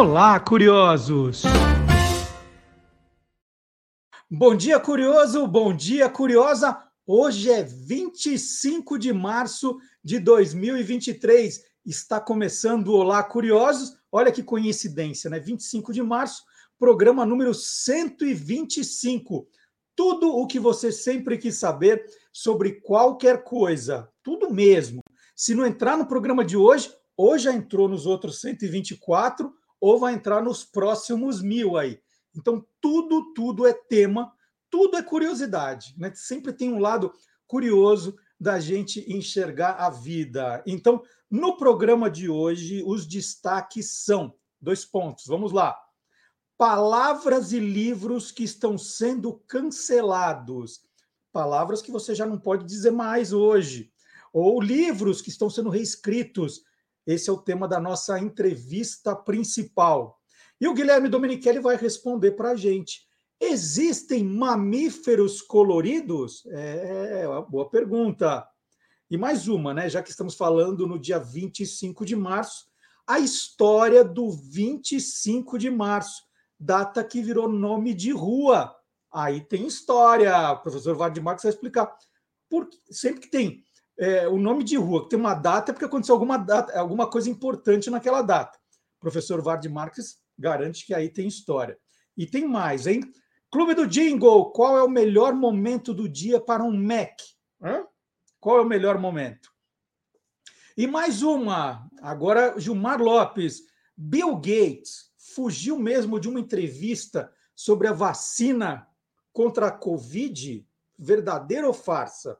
Olá, curiosos! Bom dia, curioso! Bom dia, curiosa! Hoje é 25 de março de 2023. Está começando o Olá, Curiosos. Olha que coincidência, né? 25 de março, programa número 125. Tudo o que você sempre quis saber sobre qualquer coisa. Tudo mesmo. Se não entrar no programa de hoje, ou já entrou nos outros 124, ou vai entrar nos próximos 1000 aí. Então, tudo é tema, tudo é curiosidade, né? Sempre tem um lado curioso da gente enxergar a vida. Então, no programa de hoje, os destaques são, 2 pontos, vamos lá. Palavras e livros que estão sendo cancelados. Palavras que você já não pode dizer mais hoje. Ou livros que estão sendo reescritos. Esse é o tema da nossa entrevista principal. E o Guilherme Domenichelli vai responder para a gente. Existem mamíferos coloridos? É uma boa pergunta. E mais uma, né? Já que estamos falando no dia 25 de março, a história do 25 de março, data que virou nome de rua. Aí tem história. O professor Valdemar Marques vai explicar. Porque sempre que tem o nome de rua, que tem uma data, é porque aconteceu alguma coisa importante naquela data. O professor Valdemar Marques garante que aí tem história. E tem mais, hein? Clube do Jingle, qual é o melhor momento do dia para um Mac? Qual é o melhor momento? E mais uma, agora Gilmar Lopes. Bill Gates fugiu mesmo de uma entrevista sobre a vacina contra a Covid? Verdadeiro ou farsa?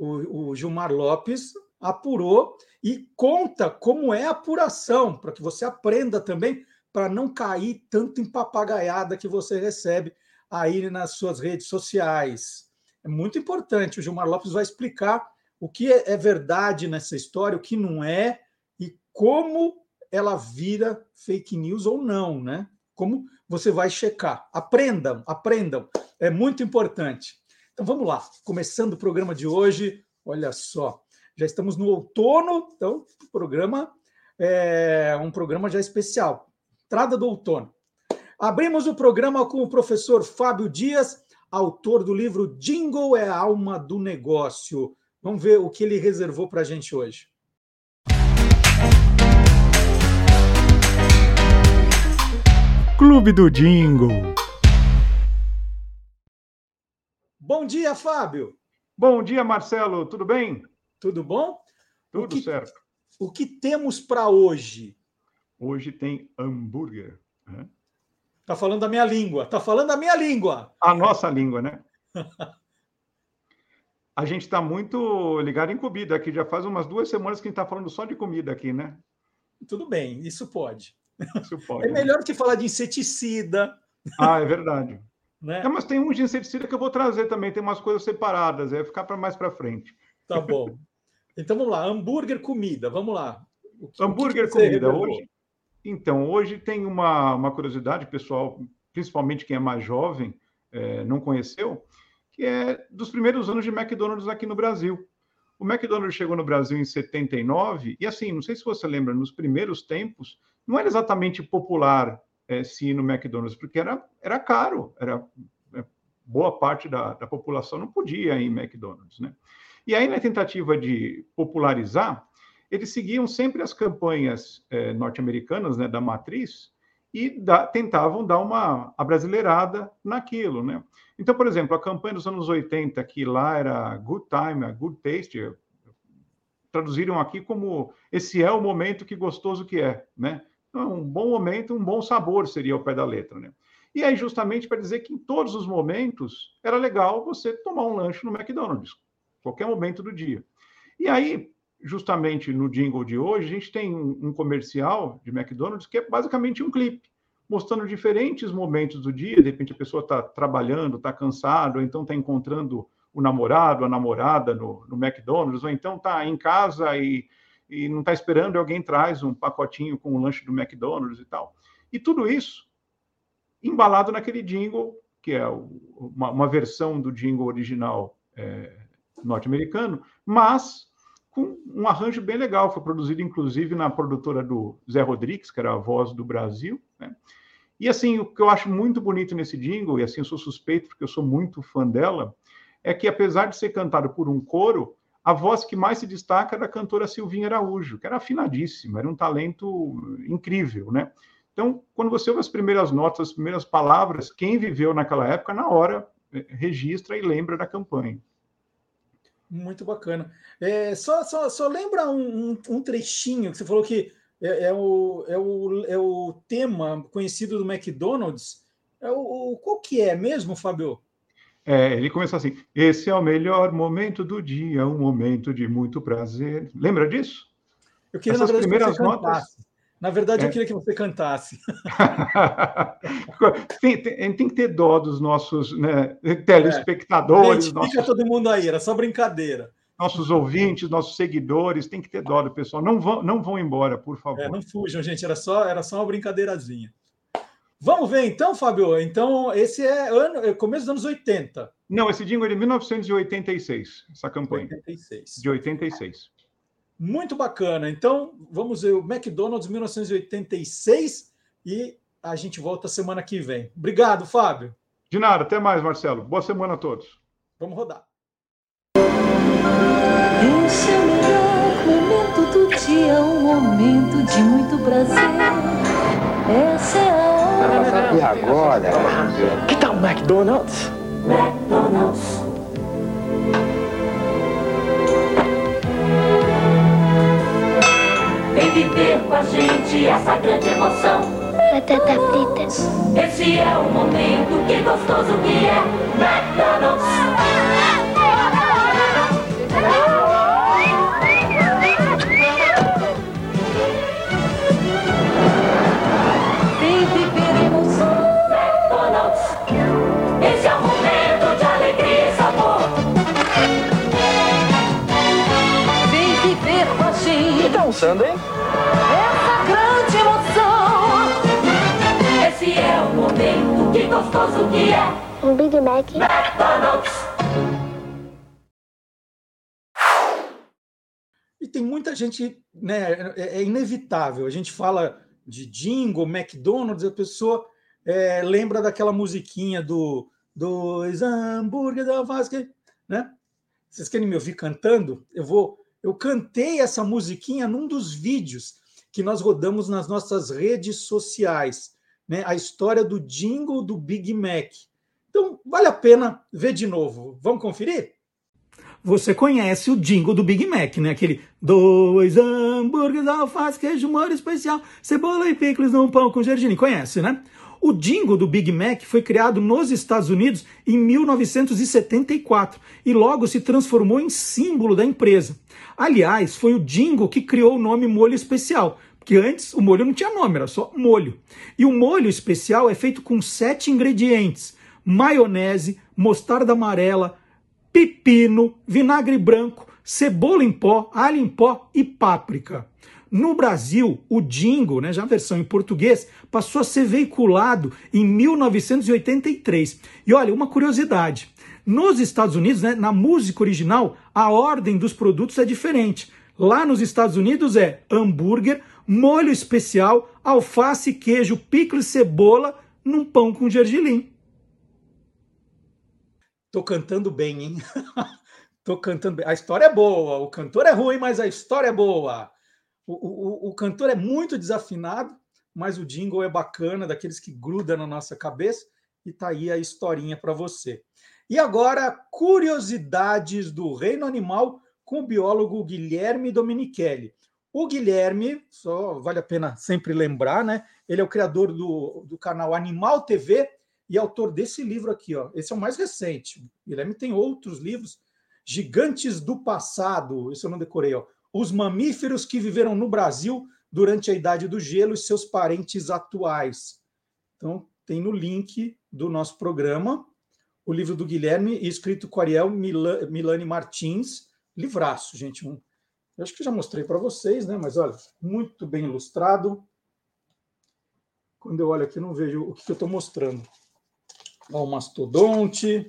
O Gilmar Lopes apurou e conta como é a apuração, para que você aprenda também, para não cair tanto em papagaiada que você recebe aí nas suas redes sociais. É muito importante, o Gilmar Lopes vai explicar o que é verdade nessa história, o que não é, e como ela vira fake news ou não, né? Como você vai checar. Aprendam, é muito importante. Então vamos lá, começando o programa de hoje, olha só, já estamos no outono, então o programa é um programa já especial. Entrada do outono. Abrimos o programa com o professor Fábio Dias, autor do livro Jingle é a Alma do Negócio. Vamos ver o que ele reservou para a gente hoje. Clube do Jingle. Bom dia, Fábio. Bom dia, Marcelo. Tudo bem? Tudo bom? Tudo certo. O que temos para hoje? Hoje tem hambúrguer. Né? Tá falando a minha língua. A nossa língua, né? A gente está muito ligado em comida aqui. Já faz umas 2 semanas que a gente está falando só de comida aqui, né? Tudo bem, isso pode. É melhor que falar de inseticida. Ah, é verdade. Né? Mas tem uns de inseticida que eu vou trazer também. Tem umas coisas separadas. Vai ficar para mais para frente. Tá bom. Então, vamos lá. Hambúrguer, comida. Vamos lá. Hambúrguer, comida. Hoje... Então, hoje tem uma curiosidade, pessoal, principalmente quem é mais jovem, não conheceu, que é dos primeiros anos de McDonald's aqui no Brasil. O McDonald's chegou no Brasil em 79, e assim, não sei se você lembra, nos primeiros tempos, não era exatamente popular se ir no McDonald's, porque era caro, boa parte da população não podia ir em McDonald's, né? E aí, na tentativa de popularizar, eles seguiam sempre as campanhas norte-americanas, né, da matriz, e tentavam dar uma abrasileirada naquilo, né? Então, por exemplo, a campanha dos anos 80, que lá era Good Time, Good Taste, traduziram aqui como esse é o momento, que gostoso que é, né? Então, um bom momento, um bom sabor seria ao pé da letra, né? E aí, justamente para dizer que em todos os momentos era legal você tomar um lanche no McDonald's, qualquer momento do dia. E aí, justamente no jingle de hoje, a gente tem um comercial de McDonald's que é basicamente um clipe, mostrando diferentes momentos do dia. De repente a pessoa está trabalhando, está cansada, ou então está encontrando o namorado, a namorada no McDonald's, ou então está em casa e não está esperando, e alguém traz um pacotinho com o lanche do McDonald's e tal. E tudo isso embalado naquele jingle, que é uma versão do jingle original norte-americano, mas com um arranjo bem legal, foi produzido inclusive na produtora do Zé Rodrigues, que era a Voz do Brasil, né? E assim, o que eu acho muito bonito nesse jingle, e assim eu sou suspeito porque eu sou muito fã dela, é que apesar de ser cantado por um coro, a voz que mais se destaca é da cantora Silvinha Araújo, que era afinadíssima, era um talento incrível, né? Então, quando você ouve as primeiras notas, as primeiras palavras, quem viveu naquela época, na hora, registra e lembra da campanha. Muito bacana. Só lembra um trechinho que você falou que é o tema conhecido do McDonald's. Qual que é mesmo, Fábio? Ele começa assim, esse é o melhor momento do dia, um momento de muito prazer. Lembra disso? Eu queria, essas primeiras notas... Na verdade, eu queria que você cantasse. tem que ter dó dos nossos, né, telespectadores. Gente, nossos... Fica todo mundo aí, era só brincadeira. Nossos ouvintes, nossos seguidores, tem que ter dó do pessoal. Não vão embora, por favor. Não fujam, gente, era só uma brincadeirazinha. Vamos ver, então, Fábio. Então, esse é começo dos anos 80. Não, esse jingle é de 1986, essa campanha. 86. De 86. Muito bacana. Então, vamos ver o McDonald's 1986 e a gente volta semana que vem. Obrigado, Fábio. De nada. Até mais, Marcelo. Boa semana a todos. Vamos rodar. Esse é o melhor momento do dia, um momento de muito prazer. Essa é a hora. E agora? Que tal o McDonald's? McDonald's. Vem viver com a gente essa grande emoção. Batata fritas. Esse é o momento, que gostoso que é McDonald's. Vem viver emoção McDonald's. Esse é o momento de alegria e sabor. Vem viver com a gente. Que tá almoçando, hein? Essa grande emoção. Esse é o momento, que gostoso que é um Big Mac McDonald's. E tem muita gente, né? É inevitável. A gente fala de jingle, McDonald's, a pessoa lembra daquela musiquinha dos hambúrguer da Vasca, né? Vocês querem me ouvir cantando? Eu cantei essa musiquinha num dos vídeos que nós rodamos nas nossas redes sociais, né? A história do jingle do Big Mac. Então, vale a pena ver de novo. Vamos conferir? Você conhece o jingle do Big Mac, né? Aquele 2 hambúrgueres, alface, queijo, molho especial, cebola e picles no pão com gergelim. Conhece, né? O jingle do Big Mac foi criado nos Estados Unidos em 1974 e logo se transformou em símbolo da empresa. Aliás, foi o jingle que criou o nome molho especial, porque antes o molho não tinha nome, era só molho. E o molho especial é feito com 7 ingredientes: maionese, mostarda amarela, pepino, vinagre branco, cebola em pó, alho em pó e páprica. No Brasil, o jingle, né, já a versão em português, passou a ser veiculado em 1983. E olha, uma curiosidade. Nos Estados Unidos, né, na música original, a ordem dos produtos é diferente. Lá nos Estados Unidos é hambúrguer, molho especial, alface, queijo, pickles, cebola, num pão com gergelim. Tô cantando bem, hein? Tô cantando bem. A história é boa, o cantor é ruim, mas a história é boa. O cantor é muito desafinado, mas o jingle é bacana, daqueles que gruda na nossa cabeça, e tá aí a historinha para você. E agora, curiosidades do reino animal com o biólogo Guilherme Domenichelli. O Guilherme, só vale a pena sempre lembrar, né? Ele é o criador do canal Animal TV e autor desse livro aqui, ó. Esse é o mais recente. O Guilherme tem outros livros. Gigantes do Passado, esse eu não decorei, ó. Os mamíferos que viveram no Brasil durante a Idade do Gelo e seus parentes atuais. Então, tem no link do nosso programa o livro do Guilherme, escrito com Ariel Milani Martins. Livraço, gente. Eu acho que já mostrei para vocês, né? Mas, olha, muito bem ilustrado. Quando eu olho aqui, não vejo o que eu estou mostrando. Ó, o mastodonte.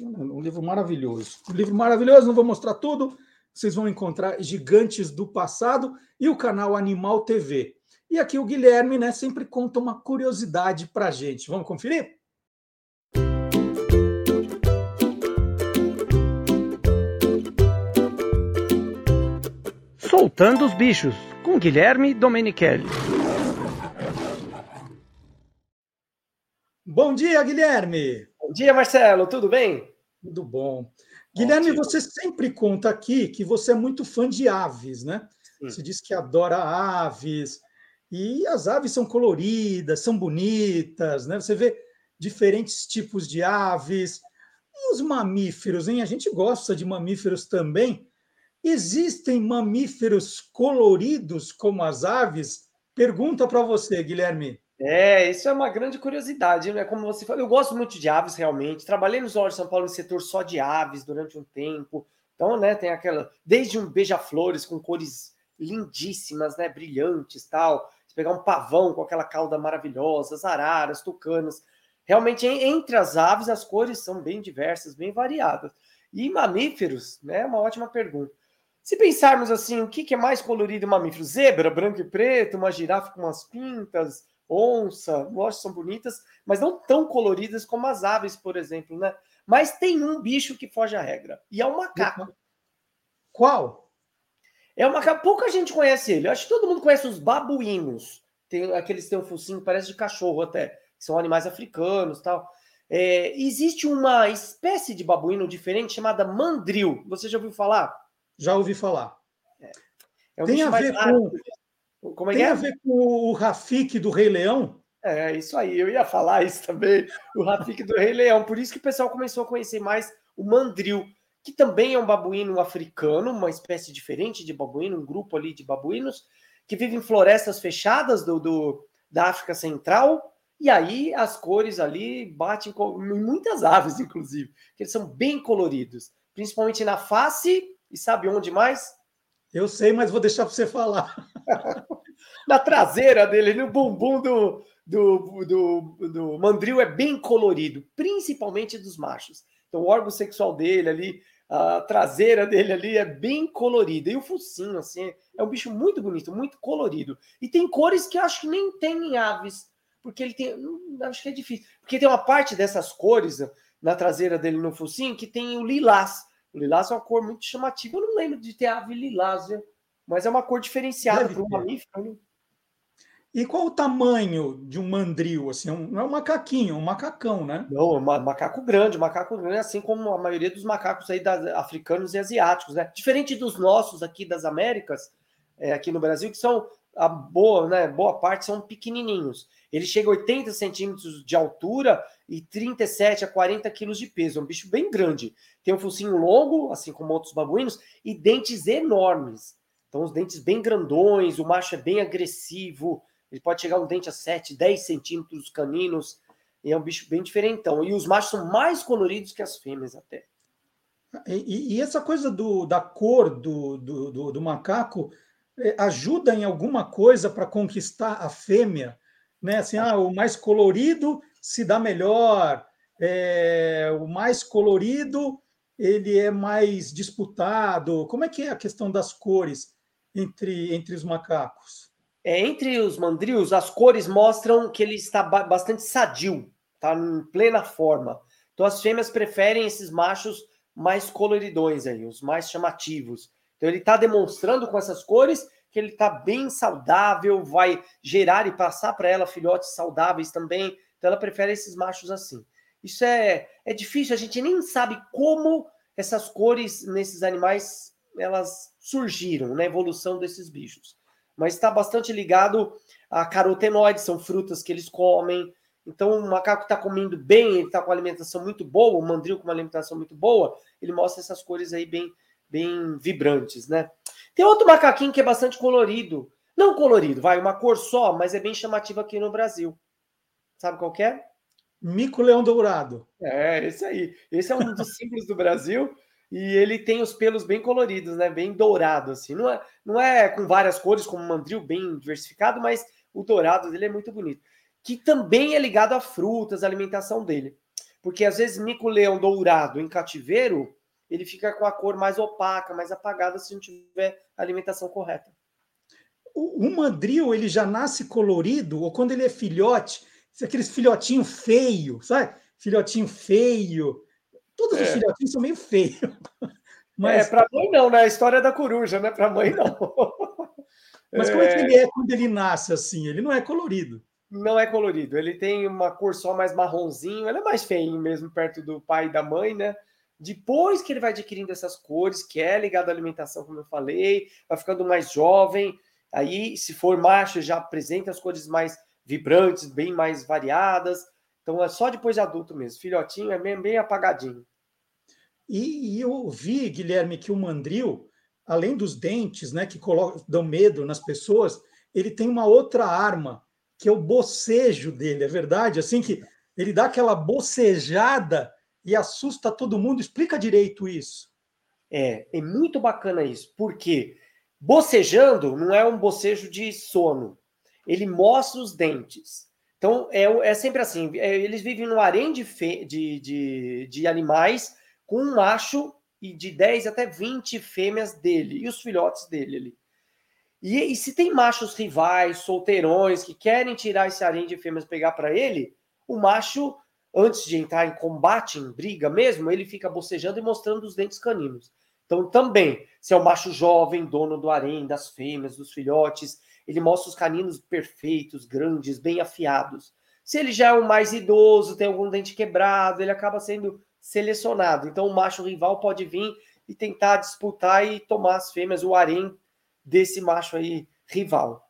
Um livro maravilhoso. Um livro maravilhoso, não vou mostrar tudo. vocês vão encontrar Gigantes do Passado e o canal Animal TV. E aqui o Guilherme, né, sempre conta uma curiosidade para a gente. Vamos conferir? Soltando os bichos, com Guilherme Domenichelli. Bom dia, Guilherme! Bom dia, Marcelo, tudo bem? Tudo bom. Guilherme, bom, você sempre conta aqui que você é muito fã de aves, né? Você diz que adora aves, e as aves são coloridas, são bonitas, né? Você vê diferentes tipos de aves. E os mamíferos, hein? A gente gosta de mamíferos também. Existem mamíferos coloridos como as aves? Pergunta para você, Guilherme. É, isso é uma grande curiosidade, né? Como você falou, eu gosto muito de aves, realmente. Trabalhei no Zoo de São Paulo no setor só de aves durante um tempo. Então, né, tem aquela... Desde um beija-flores com cores lindíssimas, né, brilhantes, tal. Se pegar um pavão com aquela cauda maravilhosa, as araras, tucanas. Realmente, entre as aves, as cores são bem diversas, bem variadas. E mamíferos, né, uma ótima pergunta. Se pensarmos assim, o que é mais colorido mamífero? Zebra, branco e preto, uma girafa com umas pintas... Onça, lógico, são bonitas, mas não tão coloridas como as aves, por exemplo, né? Mas tem um bicho que foge à regra, e é o macaco. Qual? É o macaco, pouca gente conhece ele. Eu acho que todo mundo conhece os babuínos. Tem aqueles que têm um focinho, parece de cachorro até. São animais africanos e tal. É, existe uma espécie de babuíno diferente chamada mandril. Você já ouviu falar? Já ouvi falar. É um tem bicho a ver com... Como é? Tem a ver com o Rafiki do Rei Leão? É, isso aí, eu ia falar isso também, o Rafiki do Rei Leão. Por isso que o pessoal começou a conhecer mais o mandril, que também é um babuíno africano, uma espécie diferente de babuíno, um grupo ali de babuínos, que vive em florestas fechadas da África Central, e aí as cores ali batem com muitas aves, inclusive, que eles são bem coloridos, principalmente na face, e sabe onde mais? Eu sei, mas vou deixar para você falar. Na traseira dele, no bumbum do mandril é bem colorido, principalmente dos machos. Então o órgão sexual dele ali, a traseira dele ali é bem colorida. E o focinho, assim, é um bicho muito bonito, muito colorido. E tem cores que eu acho que nem tem em aves, porque ele tem... Acho que é difícil. Porque tem uma parte dessas cores na traseira dele, no focinho, que tem o lilás. O lilás é uma cor muito chamativa. Eu não lembro de ter ave lilás, mas é uma cor diferenciada para um mamífero. E qual o tamanho de um mandril? Assim, não é um macaquinho, é um macacão, né? Não, é um macaco grande, assim como a maioria dos macacos aí africanos e asiáticos, né? Diferente dos nossos aqui das Américas, aqui no Brasil, que são a boa parte são pequenininhos. Ele chega a 80 centímetros de altura e 37 a 40 quilos de peso. É um bicho bem grande. Tem um focinho longo, assim como outros babuínos, e dentes enormes. Então, os dentes bem grandões, o macho é bem agressivo. Ele pode chegar um dente a 7, 10 centímetros caninos. E é um bicho bem diferentão. E os machos são mais coloridos que as fêmeas até. E essa coisa da cor do macaco ajuda em alguma coisa para conquistar a fêmea? Né? Assim, o mais colorido se dá melhor, o mais colorido ele é mais disputado. Como é que é a questão das cores entre os macacos? Entre os mandrios, as cores mostram que ele está bastante sadio, está em plena forma. Então as fêmeas preferem esses machos mais coloridões, aí, os mais chamativos. Então ele está demonstrando com essas cores que ele está bem saudável, vai gerar e passar para ela filhotes saudáveis também. Então ela prefere esses machos assim. Isso é difícil, a gente nem sabe como essas cores nesses animais elas surgiram, na evolução desses bichos. Mas está bastante ligado a carotenoides, são frutas que eles comem. Então o macaco está comendo bem, ele está com alimentação muito boa, o mandril com uma alimentação muito boa, ele mostra essas cores aí bem vibrantes, né? Tem outro macaquinho que é bastante colorido. Não colorido, vai, uma cor só, mas é bem chamativo aqui no Brasil. Sabe qual que é? Mico-leão dourado. É, esse aí. Esse é um dos símbolos do Brasil e ele tem os pelos bem coloridos, né? Bem dourado, assim. Não é com várias cores, como um mandril, bem diversificado, mas o dourado dele é muito bonito. Que também é ligado a frutas, a alimentação dele. Porque, às vezes, mico-leão dourado em cativeiro, ele fica com a cor mais opaca, mais apagada, se não tiver a alimentação correta. O mandril, ele já nasce colorido, ou quando ele é filhote, aqueles filhotinho feio, sabe? Filhotinho feio. Todos os filhotinhos são meio feios. Mas... para mãe não, né? A história da coruja, né? Para mãe não. Mas como é que ele é quando ele nasce assim? Ele não é colorido. Não é colorido. Ele tem uma cor só mais marronzinho. Ele é mais feinho mesmo, perto do pai e da mãe, né? Depois que ele vai adquirindo essas cores, que é ligado à alimentação, como eu falei, vai ficando mais jovem. Aí, se for macho, já apresenta as cores mais vibrantes, bem mais variadas. Então, é só depois de adulto mesmo. Filhotinho é bem apagadinho. E eu vi, Guilherme, que o mandril, além dos dentes, né, que dão medo nas pessoas, ele tem uma outra arma, que é o bocejo dele, é verdade? Assim que ele dá aquela bocejada e assusta todo mundo. Explica direito isso. É muito bacana isso, porque bocejando não é um bocejo de sono. Ele mostra os dentes. Então, é sempre assim, eles vivem no harém de animais, com um macho e de 10 até 20 fêmeas dele, e os filhotes dele ali. E se tem machos rivais, solteirões, que querem tirar esse harém de fêmeas e pegar para ele, o macho, antes de entrar em combate, em briga mesmo, ele fica bocejando e mostrando os dentes caninos. Então, também, se é o macho jovem, dono do harém, das fêmeas, dos filhotes, ele mostra os caninos perfeitos, grandes, bem afiados. Se ele já é o mais idoso, tem algum dente quebrado, ele acaba sendo selecionado. Então, o macho rival pode vir e tentar disputar e tomar as fêmeas, o harém desse macho aí rival.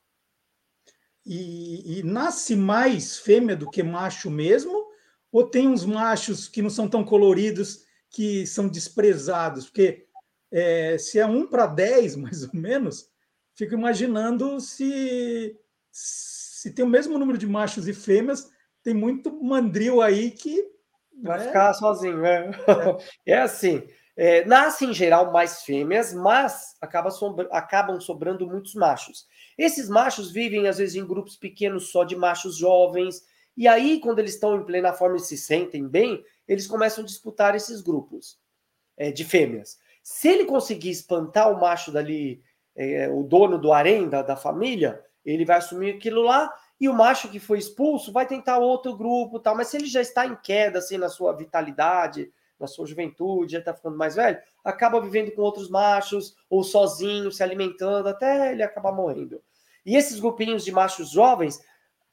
E nasce mais fêmea do que macho mesmo? Ou tem uns machos que não são tão coloridos que são desprezados? Porque se é 1 para 10, mais ou menos... Fico imaginando se tem o mesmo número de machos e fêmeas, tem muito mandril aí que... Vai ficar sozinho, né? É assim, nasce em geral mais fêmeas, mas acabam sobrando muitos machos. Esses machos vivem, às vezes, em grupos pequenos só de machos jovens, e aí, quando eles estão em plena forma e se sentem bem, eles começam a disputar esses grupos de fêmeas. Se ele conseguir espantar o macho dali... o dono do harém da família, ele vai assumir aquilo lá, e o macho que foi expulso vai tentar outro grupo, tal. Mas se ele já está em queda, assim, na sua vitalidade, na sua juventude, já está ficando mais velho, acaba vivendo com outros machos, ou sozinho, se alimentando, até ele acabar morrendo. E esses grupinhos de machos jovens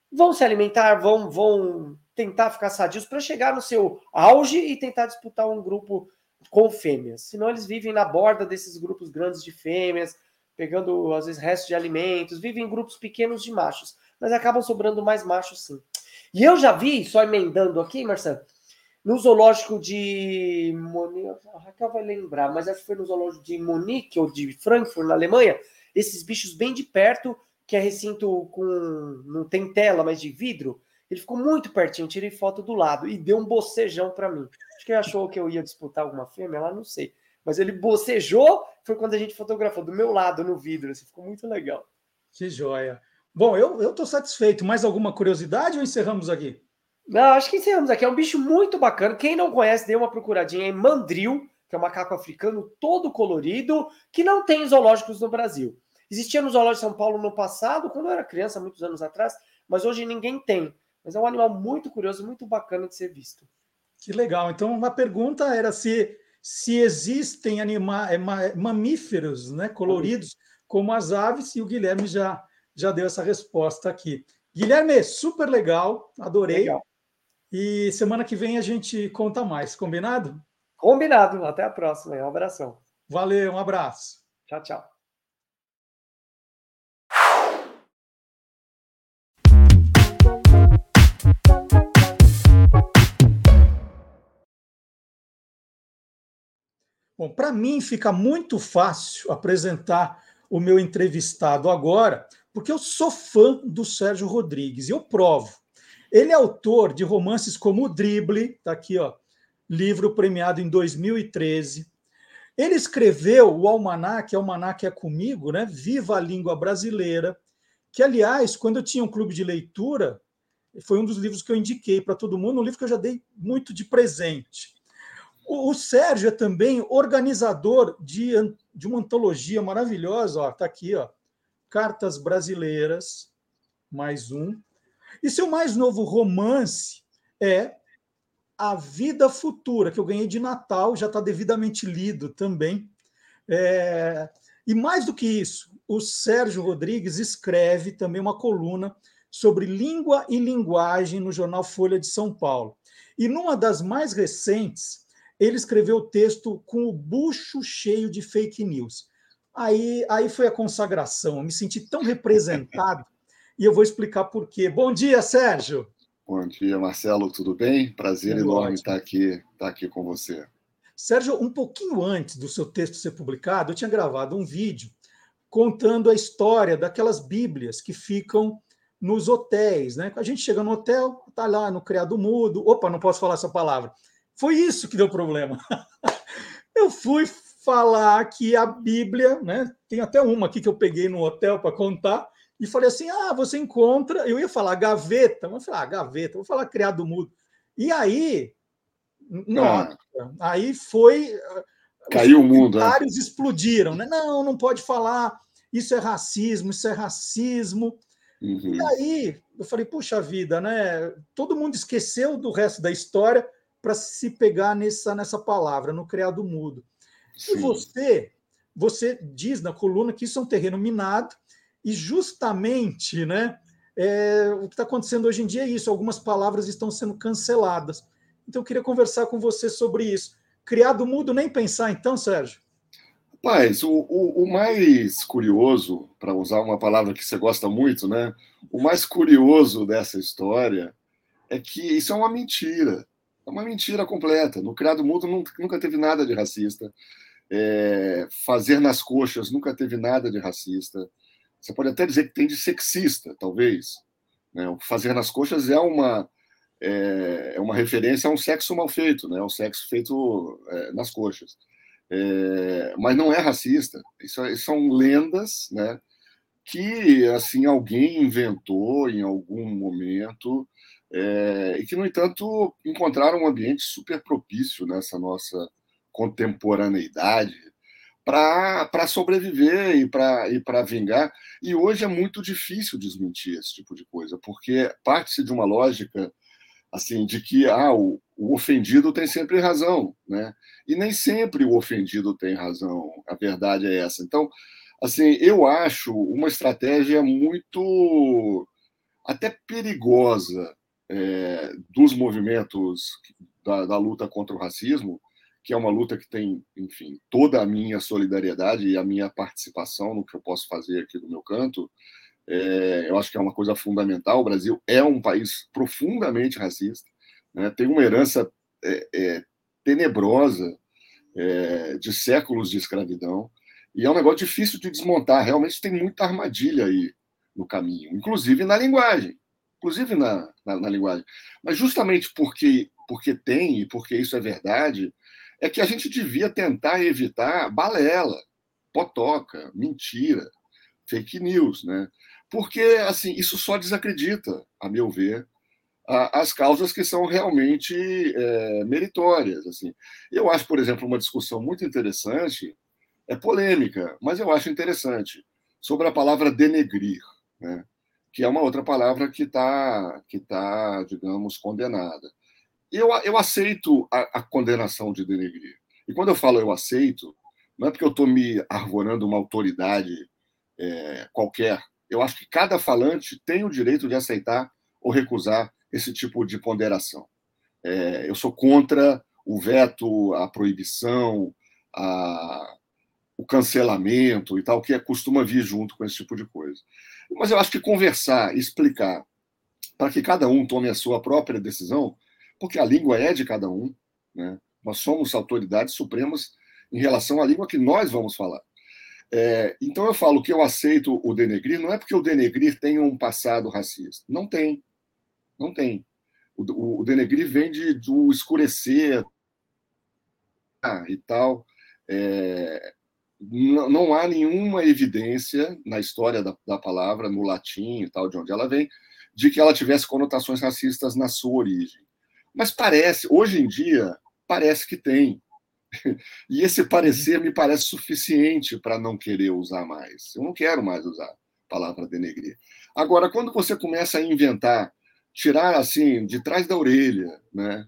vão se alimentar, vão tentar ficar sadios para chegar no seu auge e tentar disputar um grupo com fêmeas. Senão eles vivem na borda desses grupos grandes de fêmeas, pegando, às vezes, restos de alimentos, vivem em grupos pequenos de machos, mas acabam sobrando mais machos, sim. E eu já vi, só emendando aqui, Marcelo, no zoológico de Munique, a Raquel vai lembrar, mas acho que foi no zoológico de Munique ou de Frankfurt, na Alemanha, esses bichos bem de perto, que é recinto com, não tem tela, mas de vidro, ele ficou muito pertinho, tirei foto do lado e deu um bocejão para mim. Acho que ele achou que eu ia disputar alguma fêmea, lá não sei. Mas ele bocejou, foi quando a gente fotografou, do meu lado, no vidro. Assim, ficou muito legal. Que joia. Bom, eu estou satisfeito. Mais alguma curiosidade ou encerramos aqui? Não, acho que encerramos aqui. É um bicho muito bacana. Quem não conhece, dê uma procuradinha em mandril, que é um macaco africano todo colorido, que não tem zoológicos no Brasil. Existia no zoológico de São Paulo no passado, quando eu era criança, muitos anos atrás, mas hoje ninguém tem. Mas é um animal muito curioso, muito bacana de ser visto. Que legal. Então, uma pergunta era se existem mamíferos, né, coloridos como as aves, e o Guilherme já deu essa resposta aqui. Guilherme, super legal, adorei. Legal. E semana que vem a gente conta mais, combinado? Combinado, até a próxima, um abração. Valeu, um abraço. Tchau, tchau. Bom, para mim fica muito fácil apresentar o meu entrevistado agora, porque eu sou fã do Sérgio Rodrigues, e eu provo. Ele é autor de romances como O Drible, está aqui, ó, livro premiado em 2013. Ele escreveu o Almanaque, Almanaque é comigo, né? Viva a Língua Brasileira, que, aliás, quando eu tinha um clube de leitura, foi um dos livros que eu indiquei para todo mundo, um livro que eu já dei muito de presente. O Sérgio é também organizador de uma antologia maravilhosa, está aqui, ó, Cartas Brasileiras, mais um. E seu mais novo romance é A Vida Futura, que eu ganhei de Natal, já está devidamente lido também. E mais do que isso, o Sérgio Rodrigues escreve também uma coluna sobre língua e linguagem no jornal Folha de São Paulo. E numa das mais recentes, ele escreveu o texto com o bucho cheio de fake news. Aí foi a consagração, eu me senti tão representado, e eu vou explicar por quê. Bom dia, Sérgio! Bom dia, Marcelo, tudo bem? Prazer enorme estar aqui com você. Sérgio, um pouquinho antes do seu texto ser publicado, eu tinha gravado um vídeo contando a história daquelas bíblias que ficam nos hotéis, né? A gente chega no hotel, está lá no criado mudo, opa, não posso falar essa palavra. Foi isso que deu problema. Eu fui falar que a Bíblia, né? Tem até uma aqui que eu peguei no hotel para contar, e falei assim, você encontra... Eu ia falar gaveta, mas falei, gaveta, vou falar criado mudo. E aí... Nossa, aí foi... Caiu o mundo. Os comentários explodiram, né? Não pode falar, isso é racismo. Uhum. E aí, eu falei, puxa vida, né? Todo mundo esqueceu do resto da história para se pegar nessa palavra, no criado mudo. Sim. E você diz na coluna que isso é um terreno minado e justamente, né, o que está acontecendo hoje em dia é isso, algumas palavras estão sendo canceladas. Então, eu queria conversar com você sobre isso. Criado mudo, nem pensar, então, Sérgio? Rapaz, o mais curioso, para usar uma palavra que você gosta muito, né? O mais curioso dessa história é que isso é uma mentira. É uma mentira completa. No criado mudo nunca teve nada de racista. Fazer nas coxas nunca teve nada de racista. Você pode até dizer que tem de sexista, talvez. Né? O fazer nas coxas é uma referência a um sexo mal feito, né? Um sexo feito nas coxas. Mas não é racista. Isso são lendas, né? Que assim, alguém inventou em algum momento e que, no entanto, encontraram um ambiente super propício nessa nossa contemporaneidade para sobreviver e para vingar. E hoje é muito difícil desmentir esse tipo de coisa, porque parte-se de uma lógica assim, de que o ofendido tem sempre razão, né? E nem sempre o ofendido tem razão, a verdade é essa. Então, assim, eu acho uma estratégia muito até perigosa dos movimentos da luta contra o racismo, que é uma luta que tem, enfim, toda a minha solidariedade e a minha participação no que eu posso fazer aqui do meu canto. Eu acho que é uma coisa fundamental. O Brasil é um país profundamente racista, né? Tem uma herança tenebrosa de séculos de escravidão, e é um negócio difícil de desmontar. Realmente tem muita armadilha aí no caminho, inclusive na linguagem, na linguagem. Mas justamente porque tem e porque isso é verdade, é que a gente devia tentar evitar balela, potoca, mentira, fake news, né? Porque assim, isso só desacredita, a meu ver, as causas que são realmente meritórias. Assim. Eu acho, por exemplo, uma discussão muito interessante, é polêmica, mas eu acho interessante, sobre a palavra denegrir, né? Que é uma outra palavra que tá, digamos, condenada. Eu aceito a condenação de denegrir. E quando eu falo eu aceito, não é porque eu estou me arvorando uma autoridade qualquer. Eu acho que cada falante tem o direito de aceitar ou recusar esse tipo de ponderação. Eu sou contra o veto, a proibição, o cancelamento e tal, que costuma vir junto com esse tipo de coisa. Mas eu acho que conversar, explicar, para que cada um tome a sua própria decisão, porque a língua é de cada um, né? Nós somos autoridades supremas em relação à língua que nós vamos falar. Então eu falo que eu aceito o denegrir, não é porque o denegrir tem um passado racista. Não tem. O denegrir vem do escurecer e tal. Não há nenhuma evidência na história da palavra, no latim e tal, de onde ela vem, de que ela tivesse conotações racistas na sua origem. Mas parece, hoje em dia, parece que tem. E esse parecer me parece suficiente para não querer usar mais. Eu não quero mais usar a palavra denegrir. Agora, quando você começa a inventar, tirar assim, de trás da orelha, né,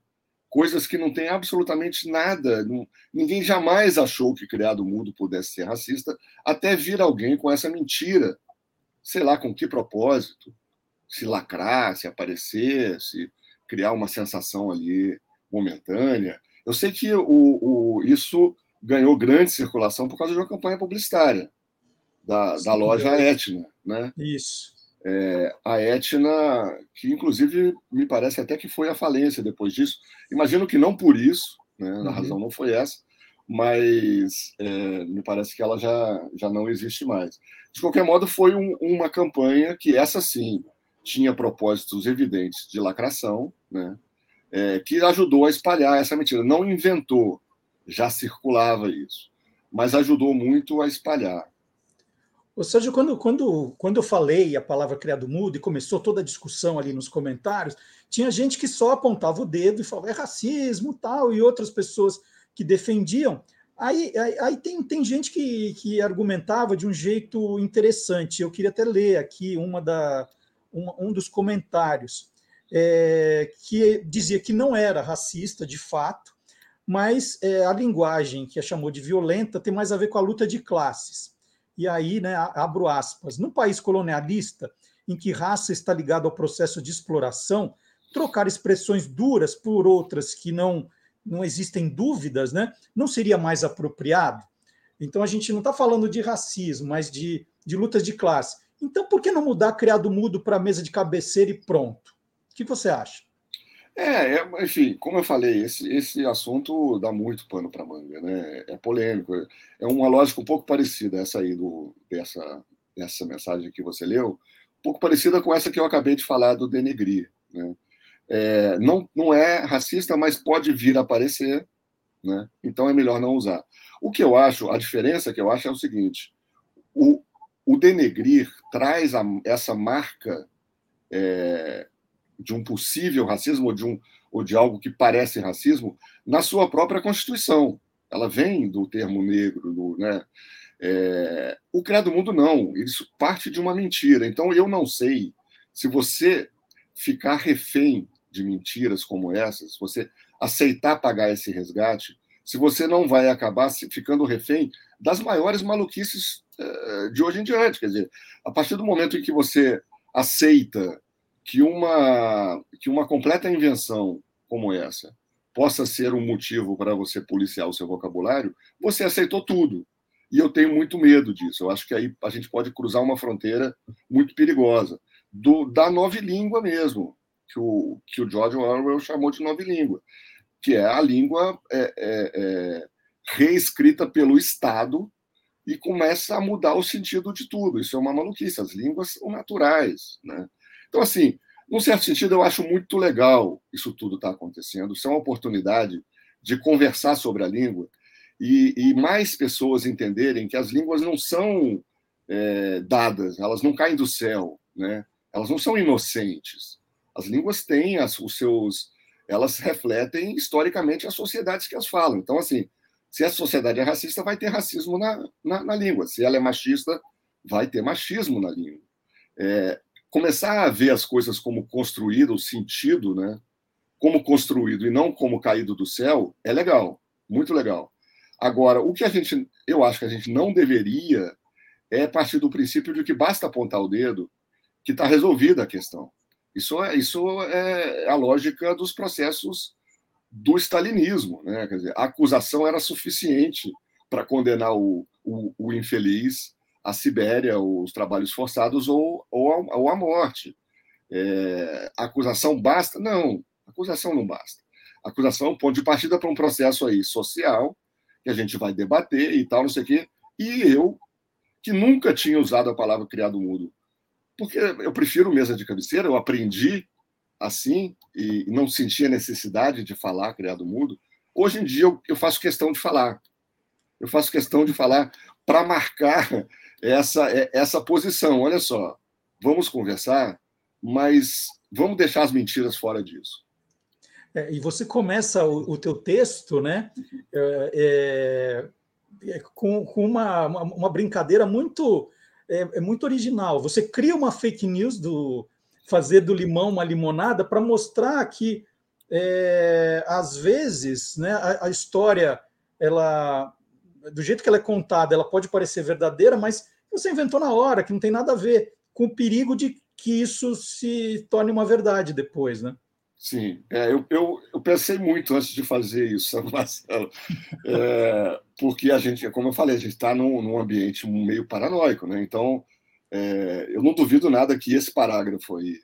coisas que não têm absolutamente nada, ninguém jamais achou que criado mudo pudesse ser racista, até vir alguém com essa mentira, sei lá com que propósito, se lacrar, se aparecer, se criar uma sensação ali momentânea. Eu sei que isso ganhou grande circulação por causa de uma campanha publicitária da loja Etna, né? Isso. A Etna, que inclusive me parece até que foi à falência depois disso. Imagino que não por isso, né? A razão não foi essa, mas me parece que ela já não existe mais. De qualquer modo, foi uma campanha que essa sim tinha propósitos evidentes de lacração, né? Que ajudou a espalhar essa mentira. Não inventou, já circulava isso, mas ajudou muito a espalhar. Ô Sérgio, quando eu falei a palavra criado mudo e começou toda a discussão ali nos comentários, tinha gente que só apontava o dedo e falava é racismo e tal, e outras pessoas que defendiam. Aí tem gente que argumentava de um jeito interessante. Eu queria até ler aqui um dos comentários, que dizia que não era racista, de fato, mas a linguagem que a chamou de violenta tem mais a ver com a luta de classes. E aí, né, abro aspas, num país colonialista em que raça está ligada ao processo de exploração, trocar expressões duras por outras que não existem dúvidas, né, não seria mais apropriado? Então, a gente não está falando de racismo, mas de lutas de classe. Então, por que não mudar criado mudo para mesa de cabeceira e pronto? O que você acha? Enfim, como eu falei, esse assunto dá muito pano para manga, né? É polêmico, é uma lógica um pouco parecida, essa aí dessa mensagem que você leu, um pouco parecida com essa que eu acabei de falar do denegrir, né? Não é racista, mas pode vir a aparecer, né? Então é melhor não usar. O que eu acho, a diferença que eu acho é o seguinte, o denegrir traz essa marca de um possível racismo ou de algo que parece racismo na sua própria Constituição. Ela vem do termo negro. O criado mudo não. Isso parte de uma mentira. Então, eu não sei se você ficar refém de mentiras como essas, se você aceitar pagar esse resgate, se você não vai acabar ficando refém das maiores maluquices de hoje em diante. Quer dizer, a partir do momento em que você aceita que uma completa invenção como essa possa ser um motivo para você policiar o seu vocabulário, você aceitou tudo. E eu tenho muito medo disso. Eu acho que aí a gente pode cruzar uma fronteira muito perigosa, da novilíngua mesmo, que o George Orwell chamou de novilíngua, que é a língua reescrita pelo Estado e começa a mudar o sentido de tudo. Isso é uma maluquice. As línguas são naturais, né? Então, assim, num certo sentido, eu acho muito legal isso tudo está acontecendo. Isso é uma oportunidade de conversar sobre a língua e mais pessoas entenderem que as línguas não são dadas, elas não caem do céu, né? Elas não são inocentes. As línguas têm elas refletem historicamente as sociedades que as falam. Então, assim, se a sociedade é racista, vai ter racismo na língua. Se ela é machista, vai ter machismo na língua. Começar a ver as coisas como construído, o sentido, né? Como construído e não como caído do céu, é legal, muito legal. Agora, o que eu acho que a gente não deveria é partir do princípio de que basta apontar o dedo que está resolvida a questão. Isso é a lógica dos processos do stalinismo, né? Quer dizer, a acusação era suficiente para condenar o infeliz a Sibéria, os trabalhos forçados ou a morte. Acusação basta? Não, acusação não basta. Acusação é um ponto de partida para um processo aí social, que a gente vai debater e tal, não sei o quê. E eu, que nunca tinha usado a palavra criado mudo, porque eu prefiro mesa de cabeceira, eu aprendi assim e não sentia necessidade de falar criado mudo. Hoje em dia eu faço questão de falar. Eu faço questão de falar para marcar essa posição. Olha só, vamos conversar, mas vamos deixar as mentiras fora disso. E você começa o teu texto, né, com uma brincadeira muito, muito original. Você cria uma fake news do fazer do limão uma limonada para mostrar que, às vezes, né, a história, ela, do jeito que ela é contada, ela pode parecer verdadeira, mas você inventou na hora, que não tem nada a ver, com o perigo de que isso se torne uma verdade depois, né? Sim, eu pensei muito antes de fazer isso, Marcelo, porque a gente, como eu falei, a gente está num ambiente meio paranoico, né? Então, eu não duvido nada que esse parágrafo aí,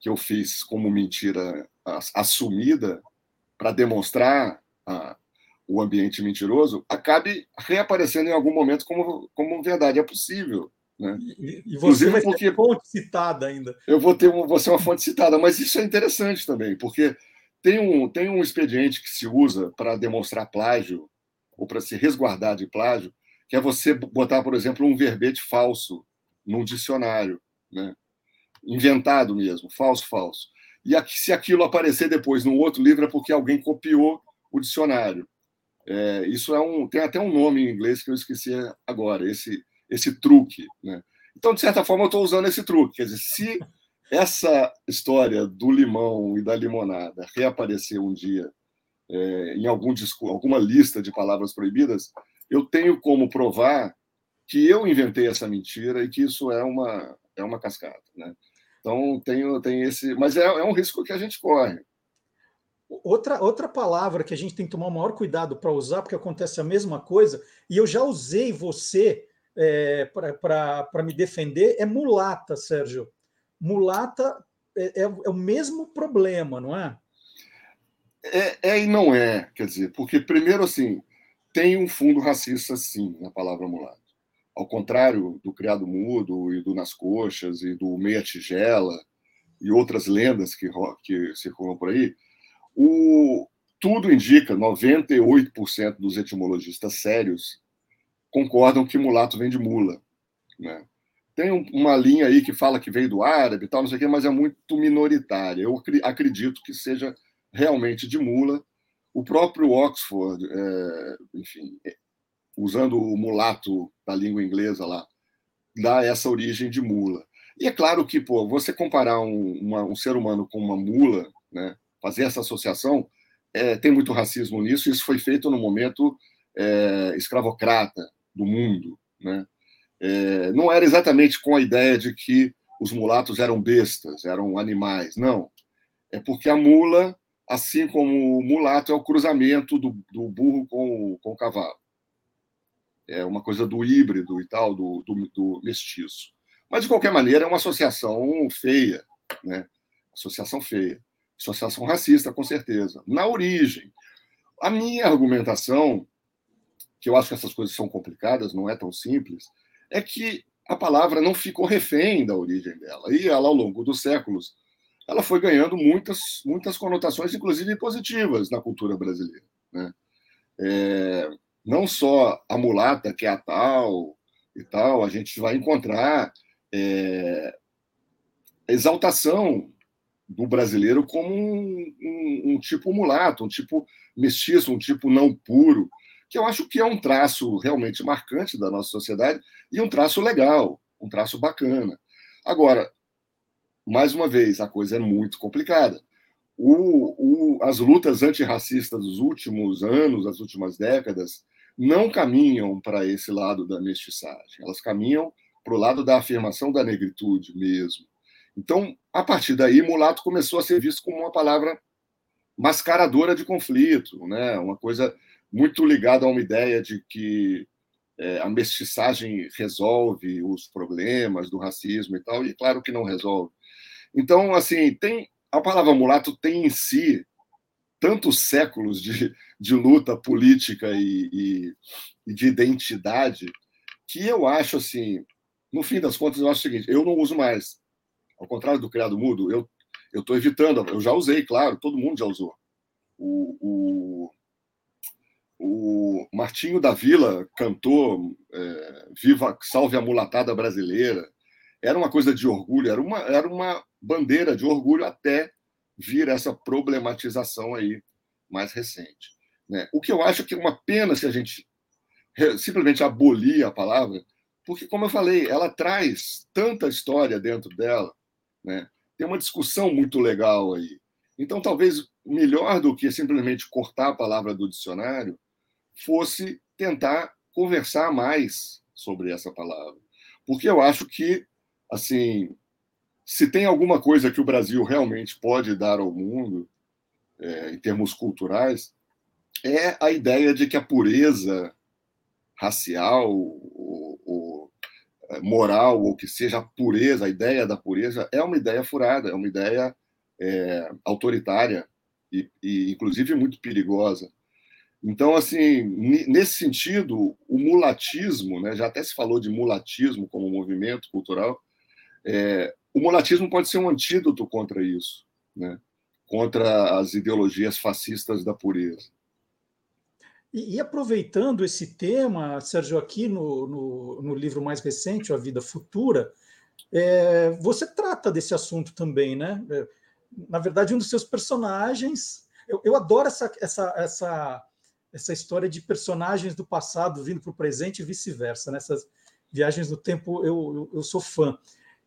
que eu fiz como mentira assumida, para demonstrar o ambiente mentiroso, acabe reaparecendo em algum momento como verdade. É possível, né? E você vai ter fonte citada ainda. Eu vou ser uma fonte citada, mas isso é interessante também, porque tem um expediente que se usa para demonstrar plágio, ou para se resguardar de plágio, que é você botar, por exemplo, um verbete falso num dicionário, né? Inventado mesmo, falso. E se aquilo aparecer depois num outro livro é porque alguém copiou o dicionário. Isso tem até um nome em inglês que eu esqueci agora, esse truque, né? Então, de certa forma, eu estou usando esse truque. Quer dizer, se essa história do limão e da limonada reaparecer um dia em alguma lista de palavras proibidas, eu tenho como provar que eu inventei essa mentira e que isso é uma cascata, né? Então, tem esse... Mas é um risco que a gente corre. Outra palavra que a gente tem que tomar o maior cuidado para usar, porque acontece a mesma coisa, e eu já usei você... para me defender, é mulata, Sérgio. Mulata é o mesmo problema, não é? É e não é, quer dizer, porque, primeiro, assim, tem um fundo racista, sim, na palavra mulata. Ao contrário do criado mudo e do nas coxas e do meia tigela e outras lendas que circulam por aí, tudo indica, 98% dos etimologistas sérios concordam que mulato vem de mula, né? Tem uma linha aí que fala que veio do árabe e tal, não sei o quê, mas é muito minoritária. Eu acredito que seja realmente de mula. O próprio Oxford, enfim, usando o mulato da língua inglesa lá, dá essa origem de mula. E é claro que, você comparar um ser humano com uma mula, né, fazer essa associação, tem muito racismo nisso. Isso foi feito no momento escravocrata do mundo, né? Não era exatamente com a ideia de que os mulatos eram bestas, eram animais, não. É porque a mula, assim como o mulato, é o cruzamento do burro com o cavalo. É uma coisa do híbrido e tal, do mestiço. Mas, de qualquer maneira, é uma associação feia, né? Associação feia. Associação racista, com certeza. Na origem, a minha argumentação, que eu acho que essas coisas são complicadas, não é tão simples, é que a palavra não ficou refém da origem dela. E ela, ao longo dos séculos, ela foi ganhando muitas conotações, inclusive positivas, na cultura brasileira, né? Não só a mulata, que é a tal e tal, a gente vai encontrar exaltação do brasileiro como um tipo mulato, um tipo mestiço, um tipo não puro, que eu acho que é um traço realmente marcante da nossa sociedade e um traço legal, um traço bacana. Agora, mais uma vez, a coisa é muito complicada. As lutas antirracistas dos últimos anos, das últimas décadas, não caminham para esse lado da mestiçagem, elas caminham para o lado da afirmação da negritude mesmo. Então, a partir daí, mulato começou a ser visto como uma palavra mascaradora de conflito, né? Uma coisa muito ligado a uma ideia de que a mestiçagem resolve os problemas do racismo e tal, e claro que não resolve. Então, assim, a palavra mulato tem em si tantos séculos de luta política e de identidade, que eu acho, assim, no fim das contas, eu acho o seguinte: eu não uso mais. Ao contrário do criado mudo, eu estou evitando. Eu já usei, claro, todo mundo já usou. O Martinho da Vila cantou Viva, Salve a Mulatada Brasileira. Era uma coisa de orgulho, era uma bandeira de orgulho até vir essa problematização aí mais recente, né? O que eu acho que é uma pena se a gente simplesmente abolir a palavra, porque, como eu falei, ela traz tanta história dentro dela, né? Tem uma discussão muito legal aí. Então, talvez melhor do que simplesmente cortar a palavra do dicionário fosse tentar conversar mais sobre essa palavra. Porque eu acho que, assim, se tem alguma coisa que o Brasil realmente pode dar ao mundo, em termos culturais, é a ideia de que a pureza racial, ou moral, ou que seja a pureza, a ideia da pureza, é uma ideia furada, é uma ideia autoritária e, inclusive, muito perigosa. Então, assim, nesse sentido, o mulatismo, né, já até se falou de mulatismo como movimento cultural, o mulatismo pode ser um antídoto contra isso, né, contra as ideologias fascistas da pureza. E aproveitando esse tema, Sérgio, aqui no livro mais recente, A Vida Futura, você trata desse assunto também, né? Na verdade, um dos seus personagens... Eu adoro essa história de personagens do passado vindo para o presente e vice-versa. Nessas viagens do tempo, eu sou fã.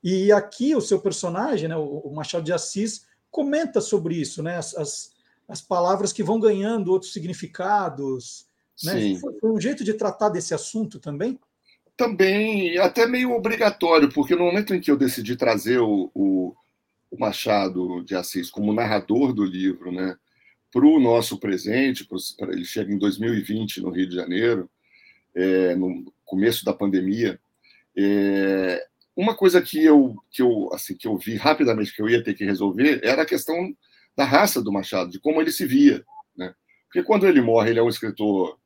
E aqui o seu personagem, né, o Machado de Assis, comenta sobre isso, né, as palavras que vão ganhando outros significados. Né? Foi um jeito de tratar desse assunto também? Também, até meio obrigatório, porque no momento em que eu decidi trazer o Machado de Assis como narrador do livro, né, para o nosso presente, ele chega em 2020 no Rio de Janeiro, no começo da pandemia. Uma coisa que eu vi rapidamente que eu ia ter que resolver era a questão da raça do Machado, de como ele se via, né? Porque quando ele morre, ele é um escritor,